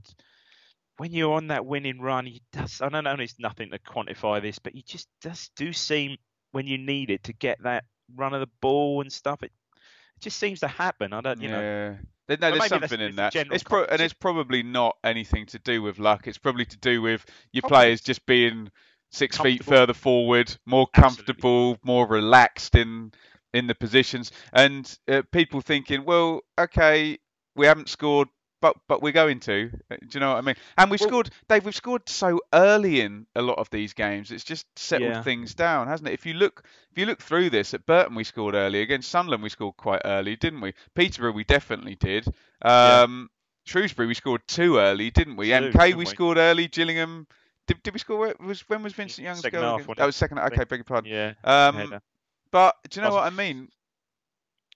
When you're on that winning run, I don't know, it's nothing to quantify this, but you just do seem, when you need it, to get that run of the ball and stuff. It just seems to happen. I don't, you know. No, there's something in that. And it's probably not anything to do with luck. It's probably to do with your players just being 6 feet further forward, more comfortable, more relaxed in the positions. And people thinking, well, okay, we haven't scored, but we're going to. Do you know what I mean? And we've scored, Dave, we've scored so early in a lot of these games. It's just settled things down, hasn't it? If you look through this, at Burton we scored early. Against Sunderland we scored quite early, didn't we? Peterborough we definitely did. Shrewsbury we scored too early, didn't we? MK we scored early. Gillingham, did we score? When was Vincent Young's second goal? That was second half. Okay, beg your pardon. Yeah. But do you know what I mean?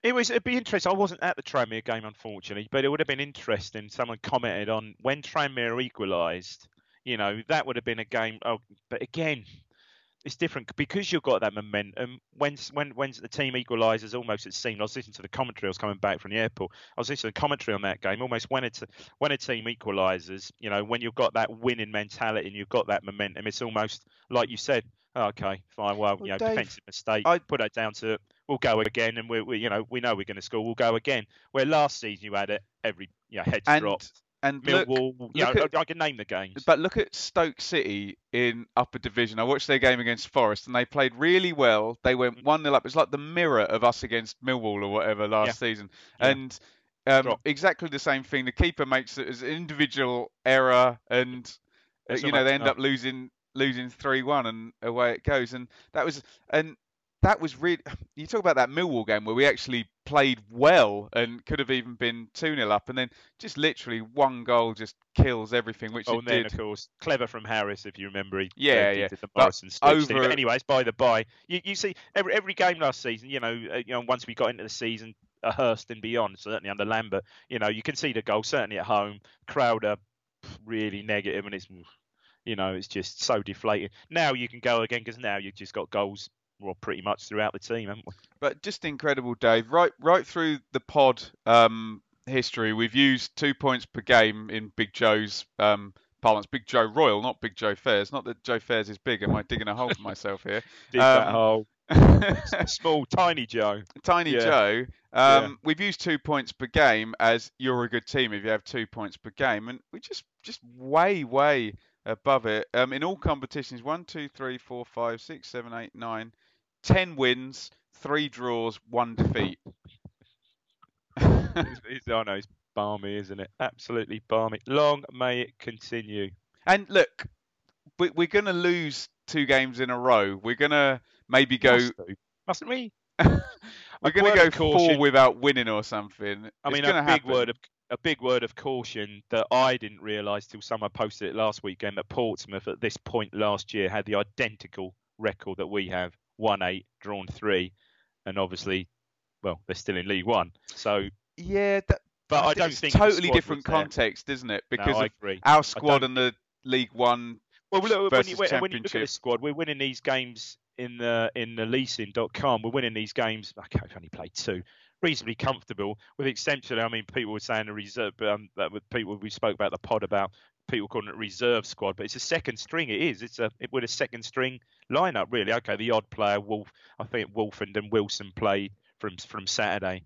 It'd be interesting. I wasn't at the Tranmere game, unfortunately, but it would have been interesting. Someone commented on when Tranmere equalised, you know, that would have been a game. Oh, but again, it's different because you've got that momentum. When the team equalises, almost it seemed. I was listening to the commentary. I was coming back from the airport. I was listening to the commentary on that game. Almost when a team equalises, you know, when you've got that winning mentality and you've got that momentum, it's almost like you said. Okay, fine. Well, you know, Dave, defensive mistake. I put that down to we'll go again, and we know we're going to score. We'll go again. Where last season you had it, every heads dropped. And Millwall, I can name the games. But look at Stoke City in upper division. I watched their game against Forest, and they played really well. They went 1-0 up. It's like the mirror of us against Millwall or whatever last season. Yeah. And exactly the same thing. The keeper makes it as an individual error, and they end up losing 3-1 and away it goes. And that was really, you talk about that Millwall game where we actually played well and could have even been 2-0 up, and then just literally one goal just kills everything, which it did. Of course, clever from Harris, if you remember. Did the Morrison stitch. But anyways, by the by, you see every game last season, once we got into the season, Hurst and beyond, certainly under Lambert, you can see the goal, certainly at home. Crowder, really negative, and it's... it's just so deflated. Now you can go again because now you've just got goals, pretty much throughout the team, haven't we? But just incredible, Dave. Right through the pod history, we've used 2 points per game in Big Joe's parlance. Big Joe Royal, not Big Joe Fairs. Not that Joe Fairs is big. Am I digging a hole for myself here? Dig that hole. Small, tiny Joe. Tiny Joe. We've used 2 points per game as you're a good team if you have 2 points per game. And we just way above it. In all competitions, 10 wins, 3 draws, 1 defeat. I know, it's balmy, isn't it? Absolutely balmy. Long may it continue. And look, we're going to lose 2 games in a row. We're going to maybe go... Mustn't we? We're going to go 4 without winning or something. I mean, a big word of caution that I didn't realise till someone posted it last weekend, that Portsmouth at this point last year had the identical record that we have, 1-8, drawn 3, and obviously, they're still in League One. So yeah, but I don't think it's totally different context, isn't it? Because no, I agree. Our squad and the League One versus Championship. When you look at this squad, we're winning these games in the leasing.com. We're winning these games. Okay, we've only played 2. Reasonably comfortable, with exception. I mean, people were saying the reserve, that with people we spoke about the pod about people calling it reserve squad, but it's a second string. It is. It's with a second string lineup, really. Okay, the odd player, Wolf. I think Wolfend and Wilson played from Saturday,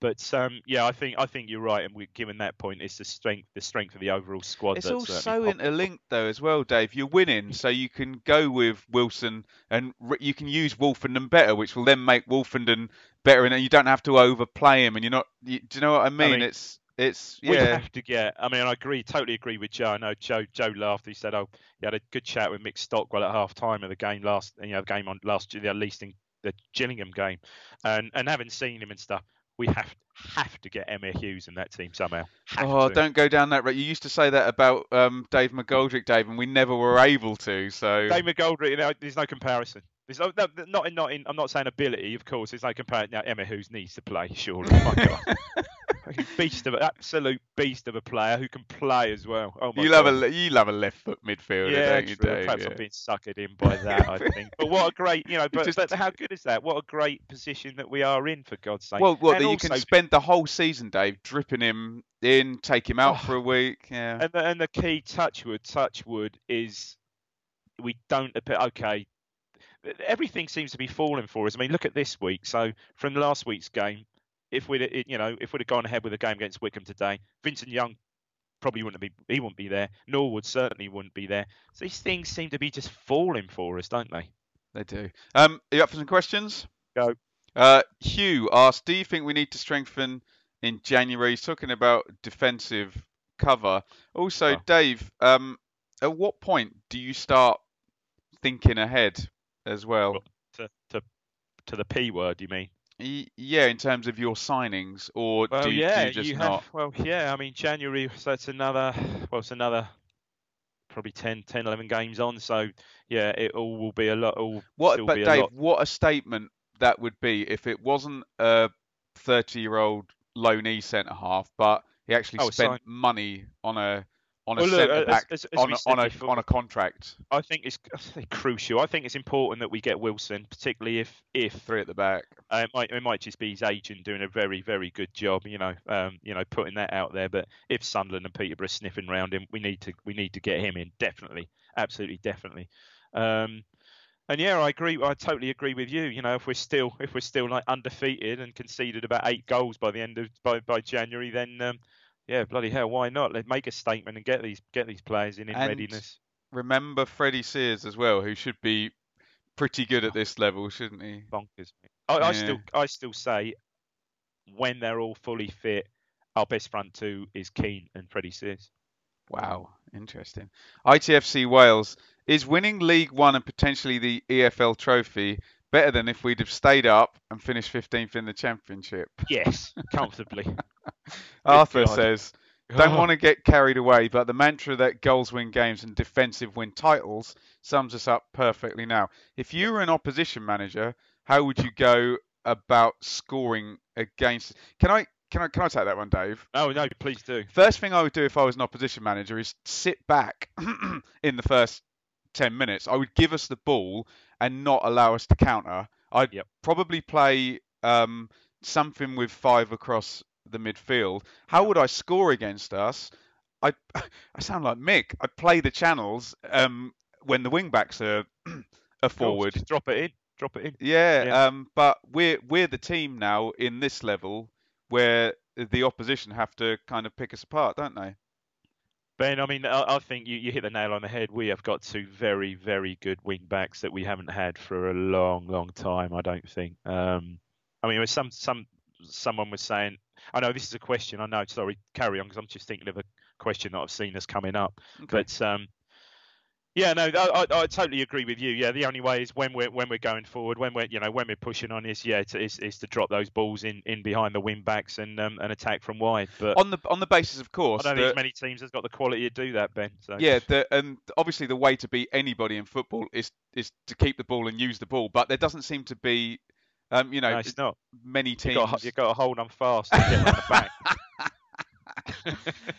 but I think you're right. And given that point, it's the strength of the overall squad. It's all so interlinked though, as well, Dave. You're winning, so you can go with Wilson, and you can use Wolfenden better, which will then make Wolfenden better, and you don't have to overplay him, and you're not. Do you know what I mean? We have to get. I mean, I agree, totally agree with Joe. I know Joe laughed. He said, "Oh, he had a good chat with Mick Stockwell at half time of the game the Gillingham game, and having seen him and stuff, we have to get Emyr Huws in that team somehow." Don't go down that road. You used to say that about Dave McGoldrick, Dave, and we never were able to. So Dave McGoldrick, there's no comparison. I'm not saying ability, of course. There's no comparison. Now, Emyr Huws needs to play, surely. My God. Beast of an absolute beast of a player who can play as well. Oh my God. You love a left foot midfielder, don't you, Dave? Perhaps I'm being suckered in by that, I think. But what a great, but how good is that? What a great position that we are in, for God's sake. Well, that you can spend the whole season, Dave, dripping him in, take him out for a week. Yeah. And the key, touchwood, is we don't appear. Okay. Everything seems to be falling for us. I mean, look at this week. So from last week's game, if we'd have gone ahead with a game against Wickham today, Vincent Young probably wouldn't be there. Norwood certainly wouldn't be there. So these things seem to be just falling for us, don't they? They do. Are you up for some questions? Go. Hugh asked, do you think we need to strengthen in January? He's talking about defensive cover. Also, Dave, at what point do you start thinking ahead as well? To the P word, you mean? Yeah, in terms of your signings, or do you not? Well, yeah, I mean, January, so it's another probably 10, 11 games on. So, yeah, it all will be a lot. What a statement that would be if it wasn't a 30-year-old loanee centre-half, but he actually spent money on a centre-back on a contract. I think it's crucial. I think it's important that we get Wilson, particularly if three at the back. It might just be his agent doing a very, very good job, putting that out there. But if Sunderland and Peterborough are sniffing round him, we need to get him in, definitely, absolutely, definitely. And yeah, I agree. I totally agree with you. You know, if we're still like undefeated and conceded about 8 goals by the end of by January, then. Yeah, bloody hell! Why not? Let's make a statement and get these players in readiness. Remember Freddie Sears as well, who should be pretty good at this level, shouldn't he? Bonkers. I still say, when they're all fully fit, our best front two is Keane and Freddie Sears. Wow, interesting. ITFC Wales, is winning League One and potentially the EFL Trophy better than if we'd have stayed up and finished 15th in the Championship? Yes, comfortably. Arthur says, don't want to get carried away, but the mantra that goals win games and defensive win titles sums us up perfectly now. If you were an opposition manager, how would you go about scoring against... Can I take that one, Dave? Oh, no, please do. First thing I would do if I was an opposition manager is sit back in the first 10 minutes. I would give us the ball and not allow us to counter. I'd probably play something with 5 across the midfield. How would I score against us? I sound like Mick. I'd play the channels when the wing backs are forward. Just drop it in. Yeah. But we're the team now in this level where the opposition have to kind of pick us apart, don't they? Ben, I mean, I think you hit the nail on the head. We have got 2 very, very good wing-backs that we haven't had for a long, long time, I don't think. I mean, someone was saying... I know this is a question. I know, sorry, carry on, because I'm just thinking of a question that I've seen that's coming up. Okay. But, I totally agree with you. Yeah, the only way is when we're going forward, when we're pushing on is, it's to drop those balls in behind the wing backs and attack from wide. But on the basis, of course, I don't think as many teams has got the quality to do that, Ben. So. Yeah, and obviously the way to beat anybody in football is to keep the ball and use the ball, but there doesn't seem to be, no, it's not many teams. You've got to hold them fast and get on the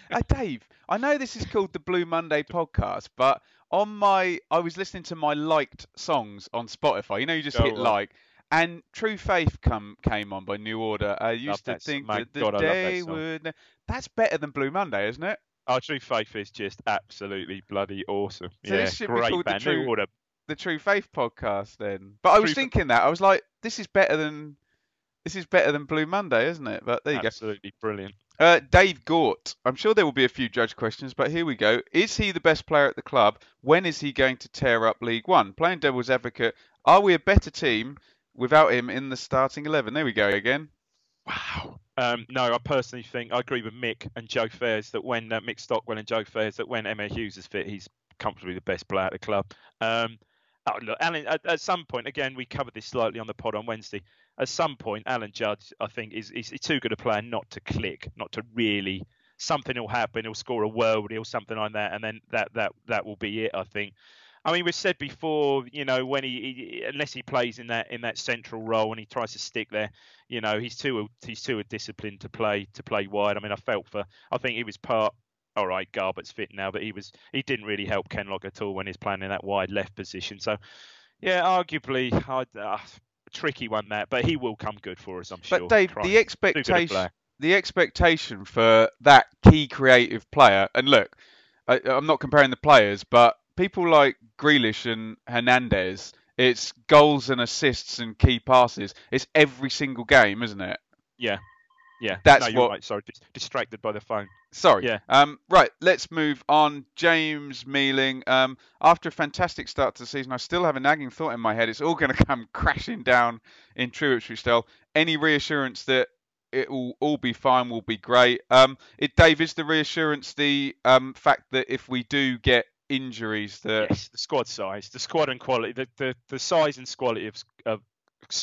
back. Dave, I know this is called the Blue Monday podcast, but I was listening to my liked songs on Spotify. You just hit like, and True Faith came on by New Order. I used to think that the day would. That's better than Blue Monday, isn't it? Oh, True Faith is just absolutely bloody awesome. So yeah, this should be called the True Faith podcast then. But I was thinking that I was like, this is better than Blue Monday, isn't it? But there you go. Absolutely brilliant. Dave Gort, I'm sure there will be a few judge questions, but here we go. Is he the best player at the club? When is he going to tear up League One? Playing devil's advocate, are we a better team without him in the starting 11? There we go again. Wow. No, I personally think, I agree with Mick and Joe Fairs that when Mick Stockwell and Joe Fairs, that when Emyr Huws is fit, he's comfortably the best player at the club. Look, Alan, at some point, again, we covered this slightly on the pod on Wednesday. At some point, Alan Judge, I think, is too good a player not to click, not to really. Something will happen. He'll score a worldie or something like that, and then that will be it, I think. I mean, we've said before, you know, when he unless he plays in that central role and he tries to stick there, you know, he's too disciplined to play wide. I mean, I think he was part. All right, Garbutt's fit now, but he didn't really help Kenlock at all when he's playing in that wide left position. So, yeah, arguably, tricky one that, but he will come good for us, I'm sure. But Dave, the expectation for that key creative player, and look, I'm not comparing the players, but people like Grealish and Hernandez, it's goals and assists and key passes. It's every single game, isn't it? Yeah. Yeah, that's no, what. Right. Sorry, distracted by the phone. Sorry. Yeah. Right, let's move on. James Mealing. After a fantastic start to the season, I still have a nagging thought in my head. It's all going to come crashing down in true Ipswich style. Any reassurance that it will all be fine will be great. Dave, is the reassurance the fact that if we do get injuries, that yes, the squad size, the squad and quality, the size and quality of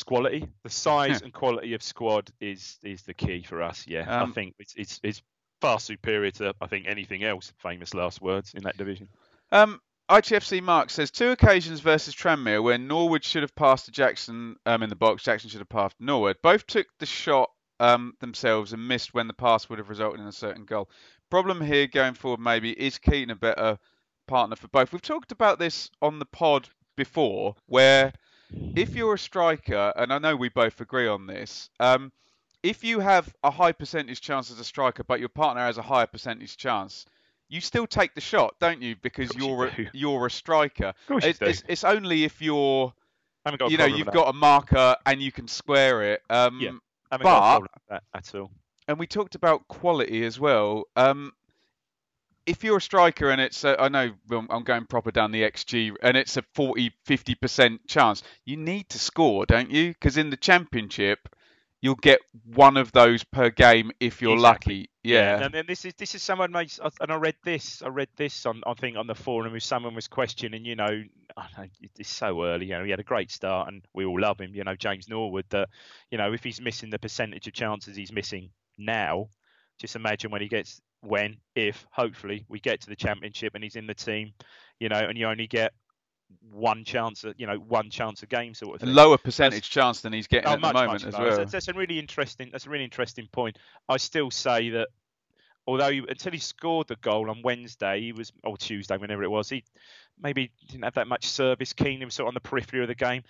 quality, the size and quality of squad is the key for us. Yeah, I think it's far superior to I think anything else. Famous last words in that division. ITFC Mark says two occasions versus Tranmere where Norwood should have passed to Jackson in the box. Jackson should have passed to Norwood. Both took the shot themselves and missed when the pass would have resulted in a certain goal. Problem here going forward maybe is Keane a better partner for both. We've talked about this on the pod before where. If you're a striker, and I know we both agree on this, if you have a high percentage chance as a striker, but your partner has a higher percentage chance, you still take the shot, don't you? Because you're a striker. Of course you do. It's only if you've got a marker and you can square it. Yeah, I haven't got a problem with that at all. And we talked about quality as well. If you're a striker and it's, I know I'm going proper down the XG, and it's a 40-50% chance, you need to score, don't you? Because in the Championship, you'll get one of those per game if you're lucky. Yeah. And then this is someone makes, and I read this on the forum, if someone was questioning, you know, it's so early, you know, he had a great start and we all love him, you know, James Norwood, that, you know, if he's missing the percentage of chances he's missing now, just imagine when he gets. When, if, hopefully, we get to the Championship and he's in the team, you know, and you only get one chance a game sort of thing. A lower percentage chance than he's getting at the moment as well. That's a really interesting. That's a really interesting point. I still say that although until he scored the goal on Wednesday, or Tuesday, whenever it was, he maybe didn't have that much service. Keane was sort of on the periphery of the game.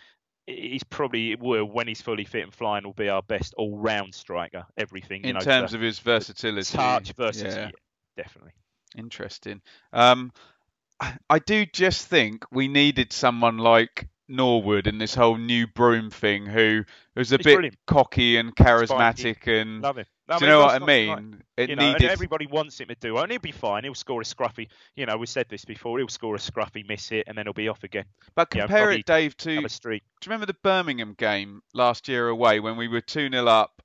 He's probably, when he's fully fit and flying, will be our best all-round striker. Everything. In terms of his versatility. Touch, versatility, yeah, definitely. Interesting. I do just think we needed someone like Norwood and this whole new Broom thing, who was a bit brilliant. Cocky and charismatic. And love him. Do you know what I mean? It needed. And everybody wants him to do it. And he'll be fine. He'll score a scruffy. You know, we said this before. He'll score a scruffy, miss it, and then he'll be off again. But compare it, Dave, to. Do you remember the Birmingham game last year away when we were 2-0 up?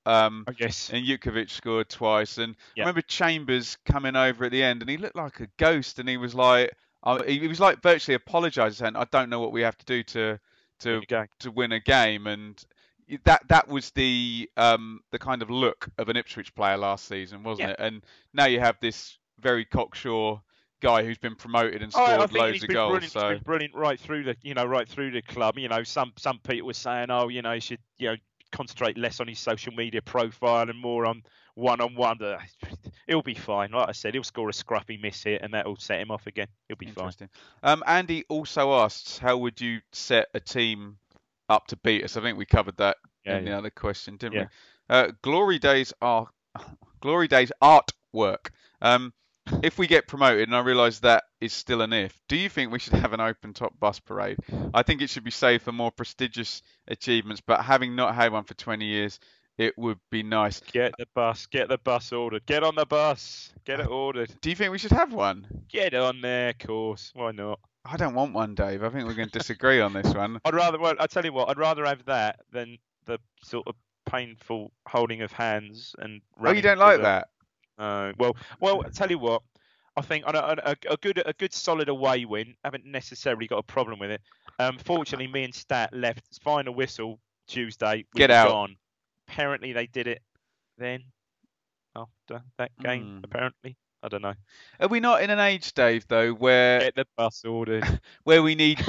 Yes. And Jukovic scored twice. And I remember Chambers coming over at the end, and he looked like a ghost. And he was like, virtually apologising, saying, "I don't know what we have to do to win a game." And That was the kind of look of an Ipswich player last season, wasn't it? And now you have this very cocksure guy who's been promoted and scored loads of goals. Brilliant, so. He's been brilliant right through the club. You know, some people were saying, oh, you know, he should, you know, concentrate less on his social media profile and more on one-on-one. He'll be fine. Like I said, he'll score a scruffy miss hit and that'll set him off again. He'll be fine. Andy also asks, how would you set a team up to beat us? I think we covered that in the other question, didn't we? Glory Days artwork. If we get promoted, and I realise that is still an if, do you think we should have an open-top bus parade? I think it should be saved for more prestigious achievements, but having not had one for 20 years, it would be nice. Get the bus ordered. Get on the bus. Get it ordered. Do you think we should have one? Get on there, of course. Why not? I don't want one, Dave. I think we're going to disagree on this one. I'd rather have that than the sort of painful holding of hands and. Oh, you don't like that? Well, I tell you what. I think on a good solid away win, haven't necessarily got a problem with it. Fortunately, me and Stat left final whistle Tuesday. Get out. Gone. Apparently, they did it then after that game. Apparently. I don't know. Are we not in an age, Dave, though, where get the bus ordered, where we need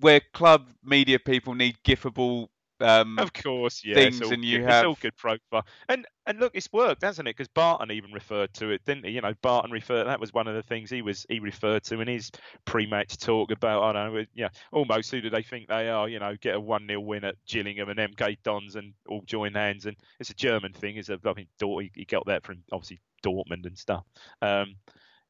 where club media people need gifable of course, yeah, things, and you have it's all good profile. And look, it's worked, hasn't it? Because Barton even referred to it, didn't he? You know, Barton referred. That was one of the things he referred to in his pre-match talk about. I don't know, yeah, almost who do they think they are? You know, get a 1-0 win at Gillingham and MK Dons and all join hands. And it's a German thing. Is I mean, he got that from obviously Dortmund and stuff.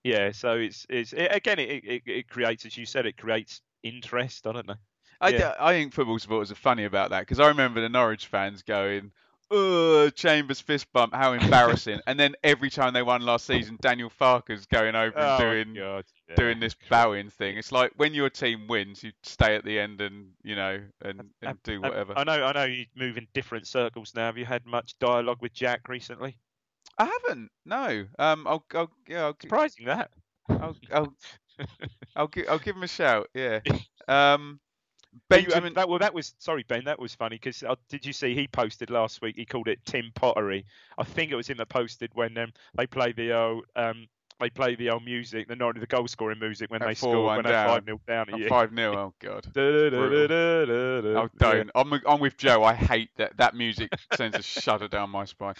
Yeah, so it creates, as you said, it creates interest. I don't know. I think football supporters are funny about that, because I remember the Norwich fans going, "Ugh, Chambers fist bump, how embarrassing!" And then every time they won last season, Daniel Farker's going over and doing this bowing thing. It's like when your team wins, you stay at the end and and do whatever. I know you move in different circles now. Have you had much dialogue with Jack recently? I haven't. No. Surprising that. I'll give him a shout. Yeah. Benjamin. That was funny because did you see he posted last week? He called it Tim Pottery. I think it was him that posted when they play the old music, the goal scoring music when they score when they're 5-0 down. At 5-0. Oh god. Oh don't. I'm with Joe. I hate that music. Sends a shudder down my spine.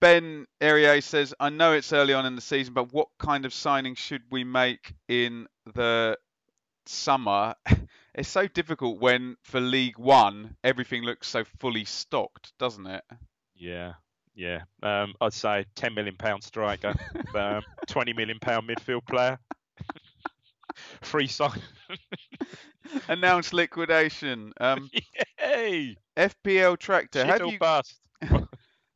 Ben Arier says, "I know it's early on in the season, but what kind of signing should we make in the summer?" It's so difficult when for League One everything looks so fully stocked, doesn't it? Yeah. I'd say £10 million striker, £20 million midfield player, free sign, announced liquidation. Yay! FPL tractor.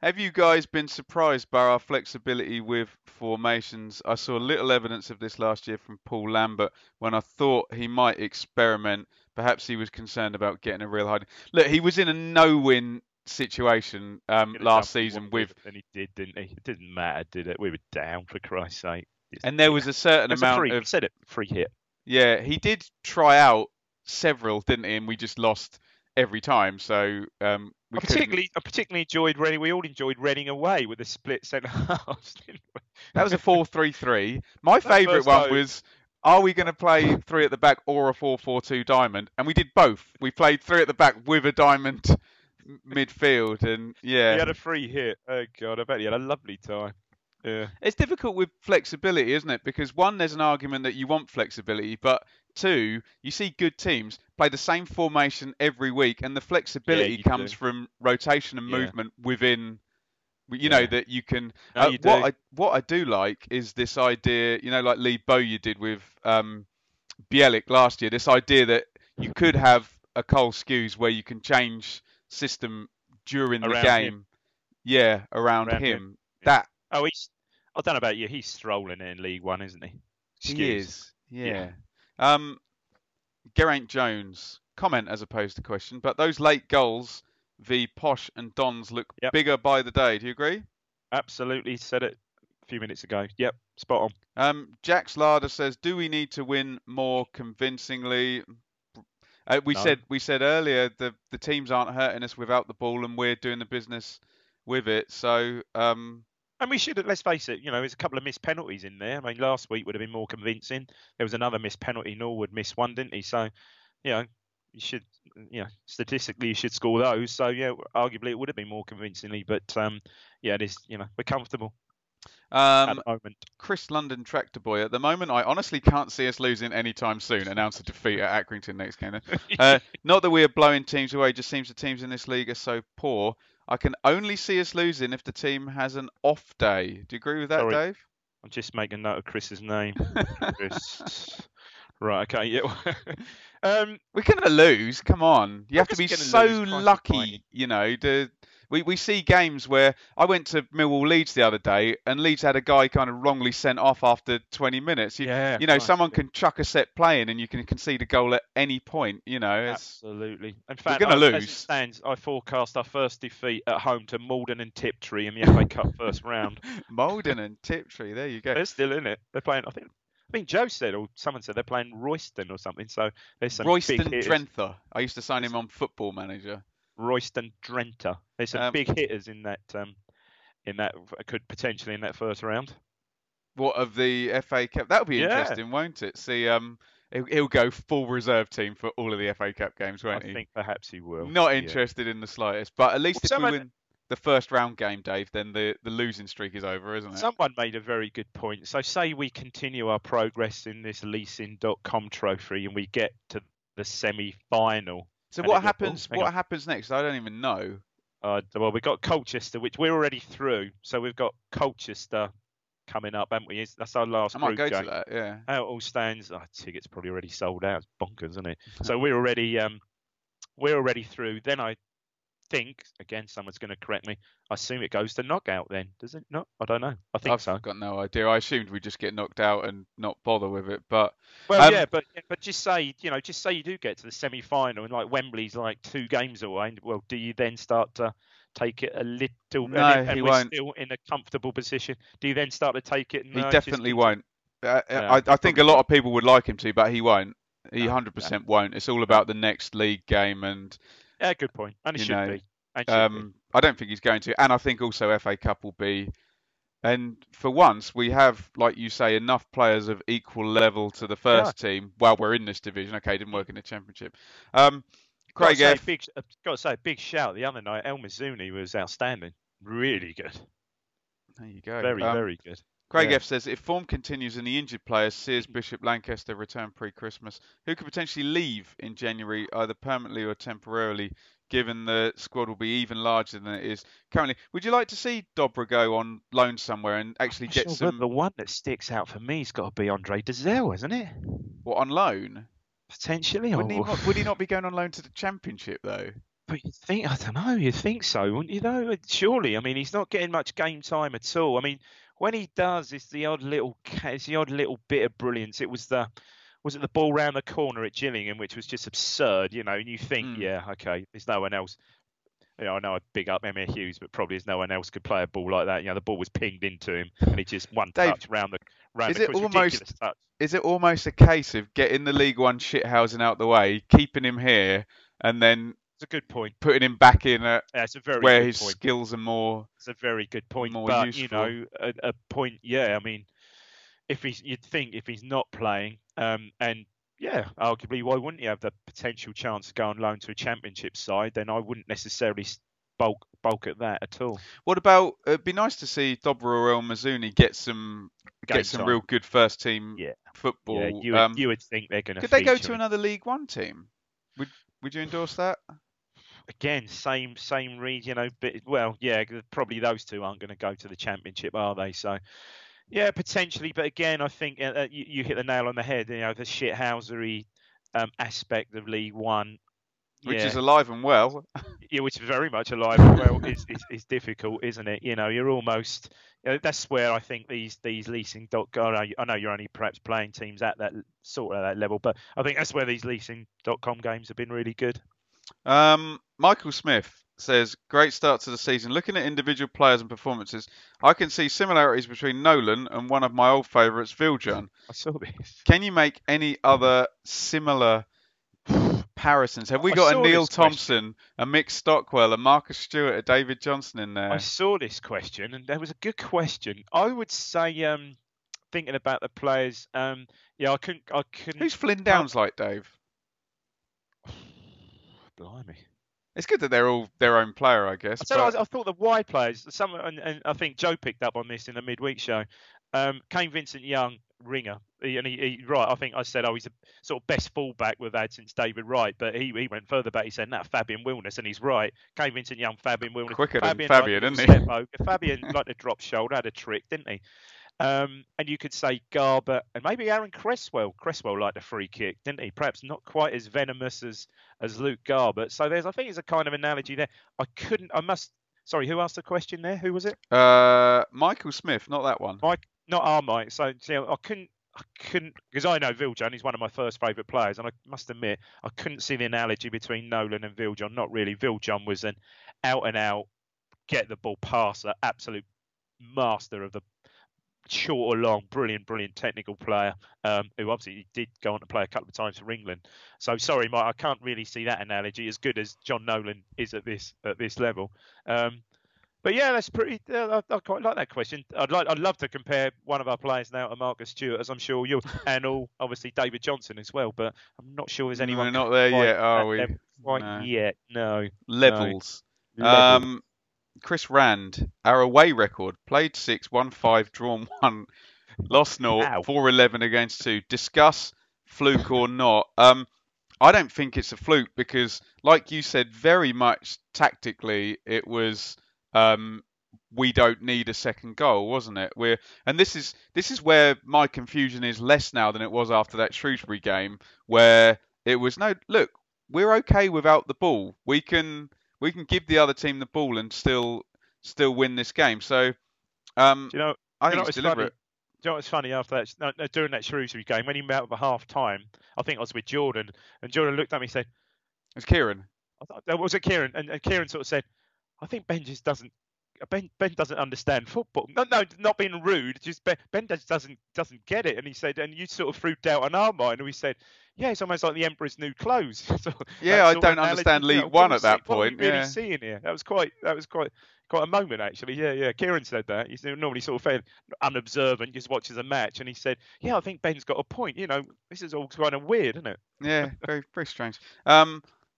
Have you guys been surprised by our flexibility with formations? I saw little evidence of this last year from Paul Lambert when I thought he might experiment. Perhaps he was concerned about getting a real hiding. Look, he was in a no-win situation last season with... And he did, didn't he? It didn't matter, did it? We were down, for Christ's sake. And there was a certain amount of... free hit. Yeah, he did try out several, didn't he? And we just lost every time, so... I particularly enjoyed Reading. We all enjoyed Reading away with a split centre half. That was a 4-3-3. My favourite one was, are we going to play three at the back or a 4-4-2 diamond? And we did both. We played three at the back with a diamond midfield, and yeah, he had a free hit. Oh god, I bet he had a lovely time. Yeah, it's difficult with flexibility, isn't it? Because one, there's an argument that you want flexibility, but two, you see good teams play the same formation every week, and the flexibility comes from rotation and movement within. You know that you can. What I do like is this idea. You know, like Lee Bowyer did with Bielik last year. This idea that you could have a Cole Skews where you can change system during the game. Him. Yeah, around him. Yeah. That. Oh, I don't know about you. He's strolling in League One, isn't he? Skews. He is. Yeah. Geraint Jones, comment as opposed to question, but those late goals v Posh and Dons look bigger by the day. Do you agree? Absolutely, said it a few minutes ago. Yep, spot on. Jax Larder says, do we need to win more convincingly? We said earlier the teams aren't hurting us without the ball, and we're doing the business with it. So. And we should, let's face it, there's a couple of missed penalties in there. I mean, last week would have been more convincing. There was another missed penalty. Norwood missed one, didn't he? So, you should, statistically, you should score those. So, yeah, arguably it would have been more convincingly. But, we're comfortable at the moment. Chris London, Tractor Boy. At the moment, I honestly can't see us losing anytime soon. Announce a defeat at Accrington next game. Not that we are blowing teams away. It just seems the teams in this league are so poor. I can only see us losing if the team has an off day. Do you agree with that, Sorry, Dave? I'm just making a note of Chris's name. Chris. Right, okay. Yeah. We're going to lose. Come on. You have to be so lucky, We see games where I went to Millwall Leeds the other day, and Leeds had a guy kind of wrongly sent off after 20 minutes. Someone can chuck a set play in, and you can concede a goal at any point. Absolutely. In fact, we're going to lose. As it stands, I forecast our first defeat at home to Malden and Tiptree in the FA Cup first round. Malden and Tiptree, there you go. They're still in it. They're playing. I think Joe said, or someone said, they're playing Royston or something. So there's some Royston Drenthe. I used to sign him on Football Manager. Royston Drenthe. There's some big hitters in that in that first round. What of the FA Cup? That'll be interesting, won't it? See, he'll go full reserve team for all of the FA Cup games, won't he? I think perhaps he will. Not interested in the slightest, but at least if we win the first round game, Dave, then the losing streak is over, isn't it? Someone made a very good point. So say we continue our progress in this leasing.com trophy and we get to the semi-final. So what happens? What happens next? I don't even know. Well, we've got Colchester, which we're already through. So we've got Colchester coming up, haven't we? That's our last group game. I might go to that, yeah. How it all stands, tickets probably already sold out. It's bonkers, isn't it? So we're already through. Then I think, again, someone's going to correct me. I assume it goes to knockout then, does it not? I don't know. I think I've got no idea. I assumed we just get knocked out and not bother with it. But but just say you do get to the semi-final and like Wembley's like 2 games away. Well, do you then start to take it a little? No, and we're won't. Still in a comfortable position. Do you then start to take it? No, he definitely won't. I think a lot of people would like him to, but he won't. He 100% won't. It's all about the next league game and. Yeah, good point. And it should be. I don't think he's going to. And I think also FA Cup will be. And for once, we have, like you say, enough players of equal level to the first team while we're in this division. Okay, didn't work in the Championship. Craig F. I've got to say, big shout the other night. El Mazzuni was outstanding. Really good. There you go. Very, very good. Craig F says, if form continues and the injured players, Sears, Bishop, Lancaster return pre-Christmas, who could potentially leave in January, either permanently or temporarily, given the squad will be even larger than it is currently? Would you like to see Dobra go on loan somewhere and actually get some... The one that sticks out for me has got to be Andre Dozzell, hasn't it? What, on loan? Potentially. Would he not be going on loan to the Championship, though? But you'd think, I don't know, you'd think so, wouldn't you, though? Surely. I mean, he's not getting much game time at all. I mean... When he does, it's the odd little bit of brilliance. It was the ball round the corner at Gillingham, which was just absurd, you know. And you think, okay, there's no one else. You know, I know I big up Emyr Huws, but probably there's no one else could play a ball like that. You know, the ball was pinged into him, and he just one touch round the corner. Is it almost a case of getting the League One shithousing out the way, keeping him here, and then? It's a good point. Putting him back in skills are more. It's a very good point. But useful. You know, a point. Yeah, I mean, you'd think if he's not playing, and arguably, why wouldn't he have the potential chance to go on loan to a Championship side? Then I wouldn't necessarily bulk at that at all. What about? It'd be nice to see Dobra or El Mazzuni get some real good first team football. Yeah, you would think they're going to. Could they go to another League One team? Would you endorse that? Again, same read, you know. But, well, yeah, probably those two aren't going to go to the Championship, are they? So, yeah, potentially. But again, I think you hit the nail on the head. You know, the shithousery aspect of League One, which is alive and well. Yeah, which is very much alive and well. It's difficult, isn't it? You know, you're almost. You know, that's where I think these leasing. I know you're only perhaps playing teams at that sort of that level, but I think that's where these leasing.com games have been really good. Michael Smith says, great start to the season. Looking at individual players and performances, I can see similarities between Nolan and one of my old favourites, Viljan. I saw this. Can you make any other similar comparisons? Have we got a Neil Thompson, a Mick Stockwell, a Marcus Stewart, a David Johnson in there? I saw this question, and that was a good question. I would say, thinking about the players, I couldn't. Who's Flynn Downs like, Dave? Blimey. It's good that they're all their own player, I guess. I thought the Y players, and I think Joe picked up on this in the midweek show. Kane Vincent Young, ringer, I think I said, he's the sort of best fullback we've had since David Wright, but he went further back. He said, no, Fabian Wilness, and he's right. Kane Vincent Young, Fabian Wilness, quicker than Fabian, isn't he? Fabian liked to drop shoulder, had a trick, didn't he? And you could say Garbutt and maybe Aaron Cresswell. Cresswell liked a free kick, didn't he? Perhaps not quite as venomous as Luke Garbutt. So I think it's a kind of analogy there. Sorry, who asked the question there? Who was it? Michael Smith, not that one. Not our Mike. So I couldn't, because I know Viljan, he's one of my first favourite players, and I must admit, I couldn't see the analogy between Nolan and Viljan. Not really. Viljan was an out-and-out, get-the-ball passer, absolute master of the short or long, brilliant technical player who obviously did go on to play a couple of times for England. So sorry, Mike, I can't really see that analogy as good as John Nolan is at this level. But yeah, that's pretty. I quite like that question. I'd love to compare one of our players now to Marcus Stewart, as I'm sure you and all, obviously David Johnson as well. But I'm not sure there's anyone. We're not there yet, are we? No. Levels. No. Chris Rand, our away record: played 6, won 5, drawn 1, lost 0, 4-11 against 2. Discuss fluke or not. I don't think it's a fluke because, like you said, very much tactically it was. We don't need a second goal, wasn't it? This is where my confusion is less now than it was after that Shrewsbury game, where it was no look. We're okay without the ball. We can give the other team the ball and still win this game. So, I think it's deliberate. Do you know what's funny? After that, during that Shrewsbury game, when he met up at half time, I think I was with Jordan, and Jordan looked at me and said, "It's Kieran." Was it Kieran? And Kieran sort of said, I think Ben doesn't understand football. No, not being rude. Just Ben just doesn't get it. And he said, and you sort of threw doubt on our mind. And we said, yeah, it's almost like the Emperor's new clothes. So yeah, I don't understand League One at that point. What are you really seeing here? That was quite a moment actually. Yeah. Kieran said that. He's normally sort of fairly unobservant, just watches a match, and he said, yeah, I think Ben's got a point. This is all kind of weird, isn't it? Yeah, very very strange.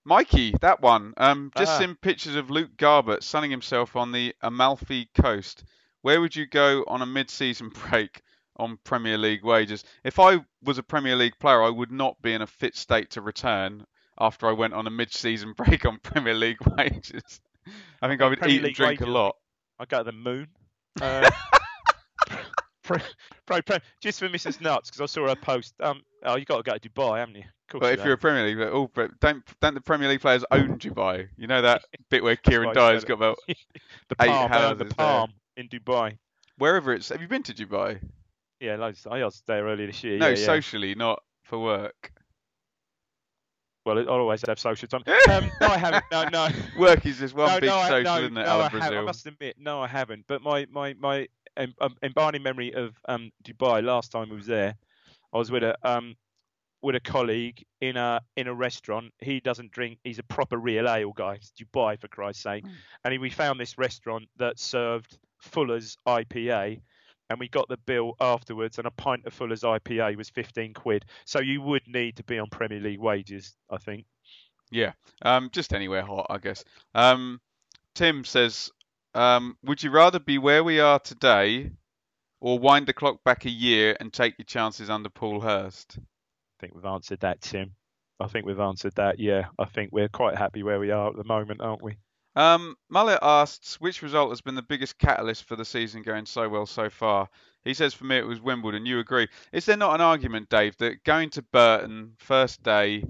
Mikey, that one. Just some pictures of Luke Garbutt sunning himself on the Amalfi Coast. Where would you go on a mid-season break on Premier League wages? If I was a Premier League player, I would not be in a fit state to return after I went on a mid-season break on Premier League wages. I think I would eat and drink a lot. I'd go to the moon. Just for Mrs. Nuts, because I saw her post. You've got to go to Dubai, haven't you? But if you're a Premier League player, don't the Premier League players own Dubai? You know that bit where Kieran Dyer's got about the palm in Dubai. Wherever it's, have you been to Dubai? Yeah, loads. I was there earlier this year. No, socially, not for work. Well, I always have social time. No, I haven't. No. Work is just one big social, isn't it? I must admit, no, I haven't. But my embarking memory of Dubai last time I was there, I was with a colleague in a restaurant. He doesn't drink. He's a proper real ale guy. It's Dubai, for Christ's sake. And we found this restaurant that served Fuller's IPA, and we got the bill afterwards, and a pint of Fuller's IPA was 15 quid. So you would need to be on Premier League wages, I think. Yeah. Just anywhere hot, I guess. Tim says, would you rather be where we are today or wind the clock back a year and take your chances under Paul Hurst? I think we've answered that, Tim. Yeah, I think we're quite happy where we are at the moment, aren't we? Mullet asks, which result has been the biggest catalyst for the season going so well so far? He says, for me, it was Wimbledon. You agree. Is there not an argument, Dave, that going to Burton, first day,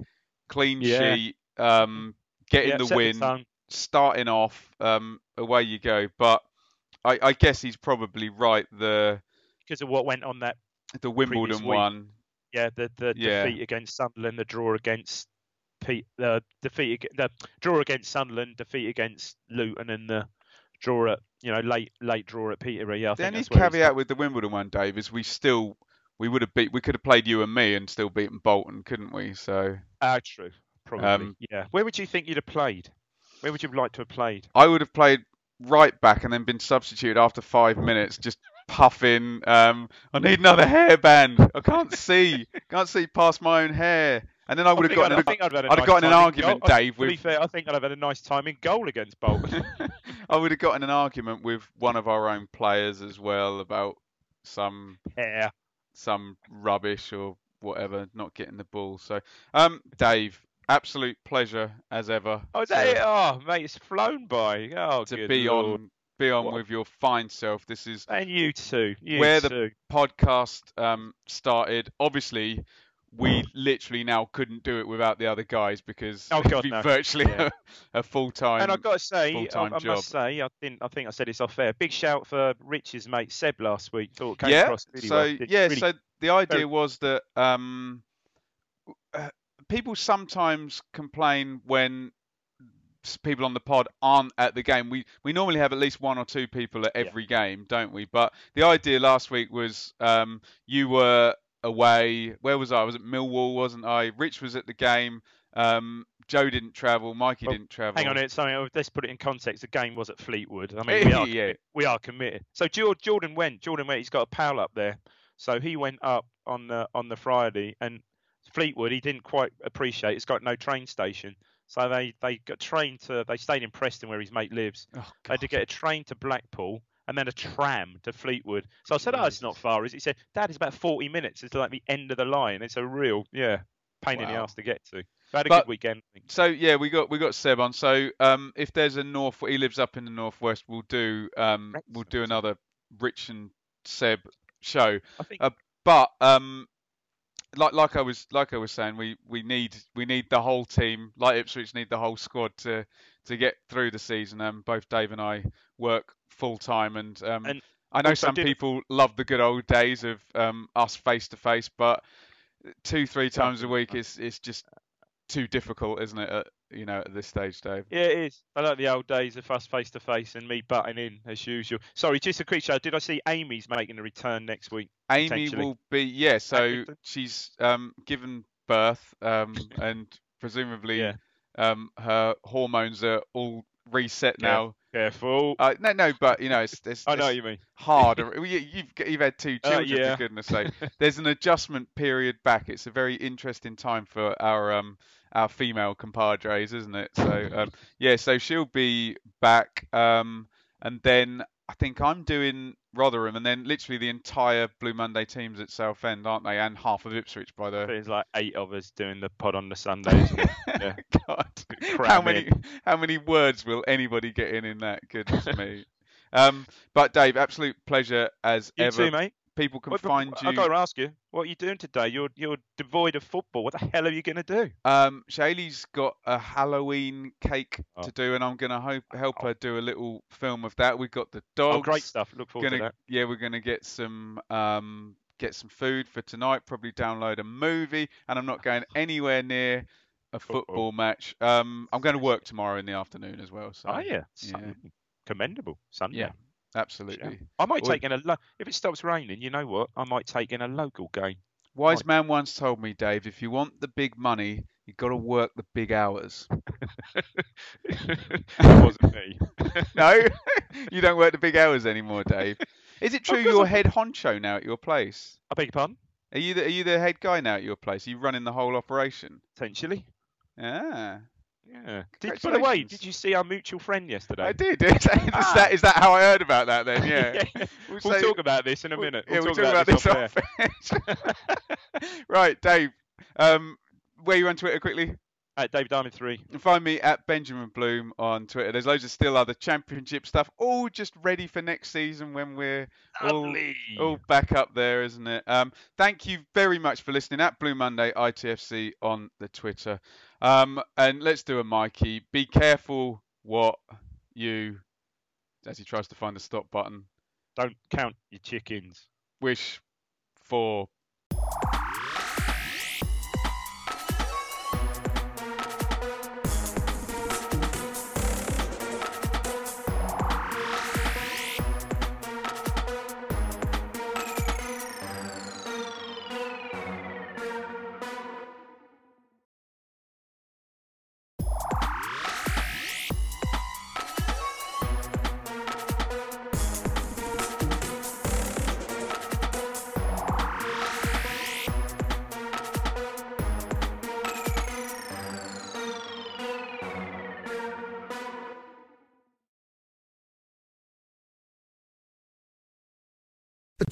clean sheet, getting the win, starting off, away you go. But I guess he's probably right. Because of what went on the Wimbledon one. Yeah, the defeat against Sunderland, the draw against Sunderland, defeat against Luton, and the draw at late draw at Peterborough. Yeah, the only caveat with the Wimbledon one, Dave, is we could have played you and me and still beaten Bolton, couldn't we? So true, probably. Where would you think you'd have played? Where would you like to have played? I would have played right back and then been substituted after 5 minutes, just. Puffing. I need another hairband. I can't see. Can't see past my own hair. And then I would have gotten. I'd have gotten an argument, Dave. To be fair, I think I'd have had a nice time in goal against Bolton. I would have gotten an argument with one of our own players as well about some hair, some rubbish or whatever, not getting the ball. So, Dave, absolute pleasure as ever. Oh, is that it? Oh, mate, it's flown by. Oh, to be Lord. Be on with your fine self. This is and you too. The podcast started. Obviously, we literally now couldn't do it without the other guys because virtually a full time. And I've got to say, I must say, I think I said this off air. Big shout for Rich's mate Seb last week. Thought came across really well. So the idea was that people sometimes complain when. People on the pod aren't at the game. We normally have at least one or two people at every game, don't we? But the idea last week was you were away. Where was I? I was at Millwall, wasn't I? Rich was at the game. Joe didn't travel. Mikey didn't travel. Hang on a minute. Sorry, let's put it in context. The game was at Fleetwood. I mean, we are committed. So Jordan went. He's got a pal up there. So he went up on the Friday, and Fleetwood he didn't quite appreciate. It's got no train station. So they got trained to. They stayed in Preston where his mate lives. Oh, they had to get a train to Blackpool and then a tram to Fleetwood. So I said, "Oh, it's not far, is it?" He said, "Dad, it's about 40 minutes. It's like the end of the line. It's a real pain in the ass to get to." We had a good weekend. So yeah, we got Seb on. So if there's a north, he lives up in the northwest. We'll do another Rich and Seb show. I think, like I was saying, we need the whole team. Like Ipswich need the whole squad to get through the season. Both Dave and I work full time, and I know some people love the good old days of us face to face, but 2-3 times a week is just too difficult, isn't it? At this stage, Dave. Yeah, it is. I like the old days of us face to face and me butting in as usual. Sorry, just a quick show. Did I see Amy's making a return next week? Amy will be. Yeah, so she's given birth and presumably her hormones are all reset now. Careful. No, but it's I know what you mean. Harder. You've had two children, for goodness sake. There's an adjustment period back. It's a very interesting time for our female compadres, isn't it? So so she'll be back, and then I think I'm doing Rotherham, and then literally the entire Blue Monday team's at Southend, aren't they? And half of Ipswich by the. There's like 8 of us doing the pod on the Sundays. Yeah. God, how many words will anybody get in that? Goodness me. But Dave, absolute pleasure as ever. You too, mate. People can find you. I've got to ask you, what are you doing today? You're devoid of football. What the hell are you going to do? Shaylee's got a Halloween cake to do, and I'm going to help her do a little film of that. We've got the dogs. Oh, great stuff. Look forward to that. Yeah, we're going to get some food for tonight, probably download a movie, and I'm not going anywhere near a football match. I'm going to work tomorrow in the afternoon as well. So, commendable. Sunday. Yeah. Absolutely. Yeah. I might take in if it stops raining, you know what? I might take in a local game. Wise man once told me, Dave, if you want the big money, you've got to work the big hours. That wasn't me. No, you don't work the big hours anymore, Dave. Is it true you're head honcho now at your place? I beg your pardon? Are you the head guy now at your place? Are you running the whole operation? Potentially. Ah. Yeah. By the way, did you see our mutual friend yesterday? I did. Is that how I heard about that then? Yeah. Yeah. We'll talk about this in a minute. We'll talk about this off air. Right, Dave. Where are you on Twitter quickly? At Dave Diamond 3. And find me at Benjamin Bloom on Twitter. There's loads of still other championship stuff, all just ready for next season when we're all back up there, isn't it? Thank you very much for listening at Blue Monday ITFC on the Twitter. And let's do a Mikey. Be careful what you, as he tries to find the stop button. Don't count your chickens. Wish for.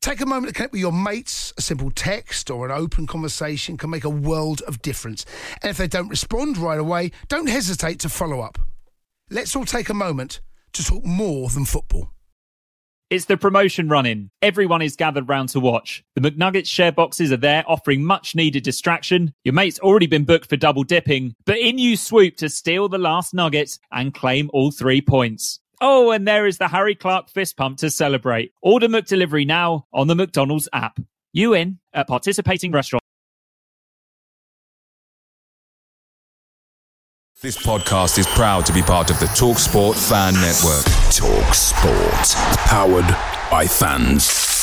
Take a moment to connect with your mates. A simple text or an open conversation can make a world of difference. And if they don't respond right away, don't hesitate to follow up. Let's all take a moment to talk more than football. It's the promotion run-in. Everyone is gathered round to watch. The McNuggets share boxes are there, offering much-needed distraction. Your mate's already been booked for double dipping, but in you swoop to steal the last nugget and claim all 3 points. Oh, and there is the Harry Clark fist pump to celebrate. Order McDelivery now on the McDonald's app. You in at participating restaurants. This podcast is proud to be part of the TalkSport Fan Network. TalkSport. Powered by fans.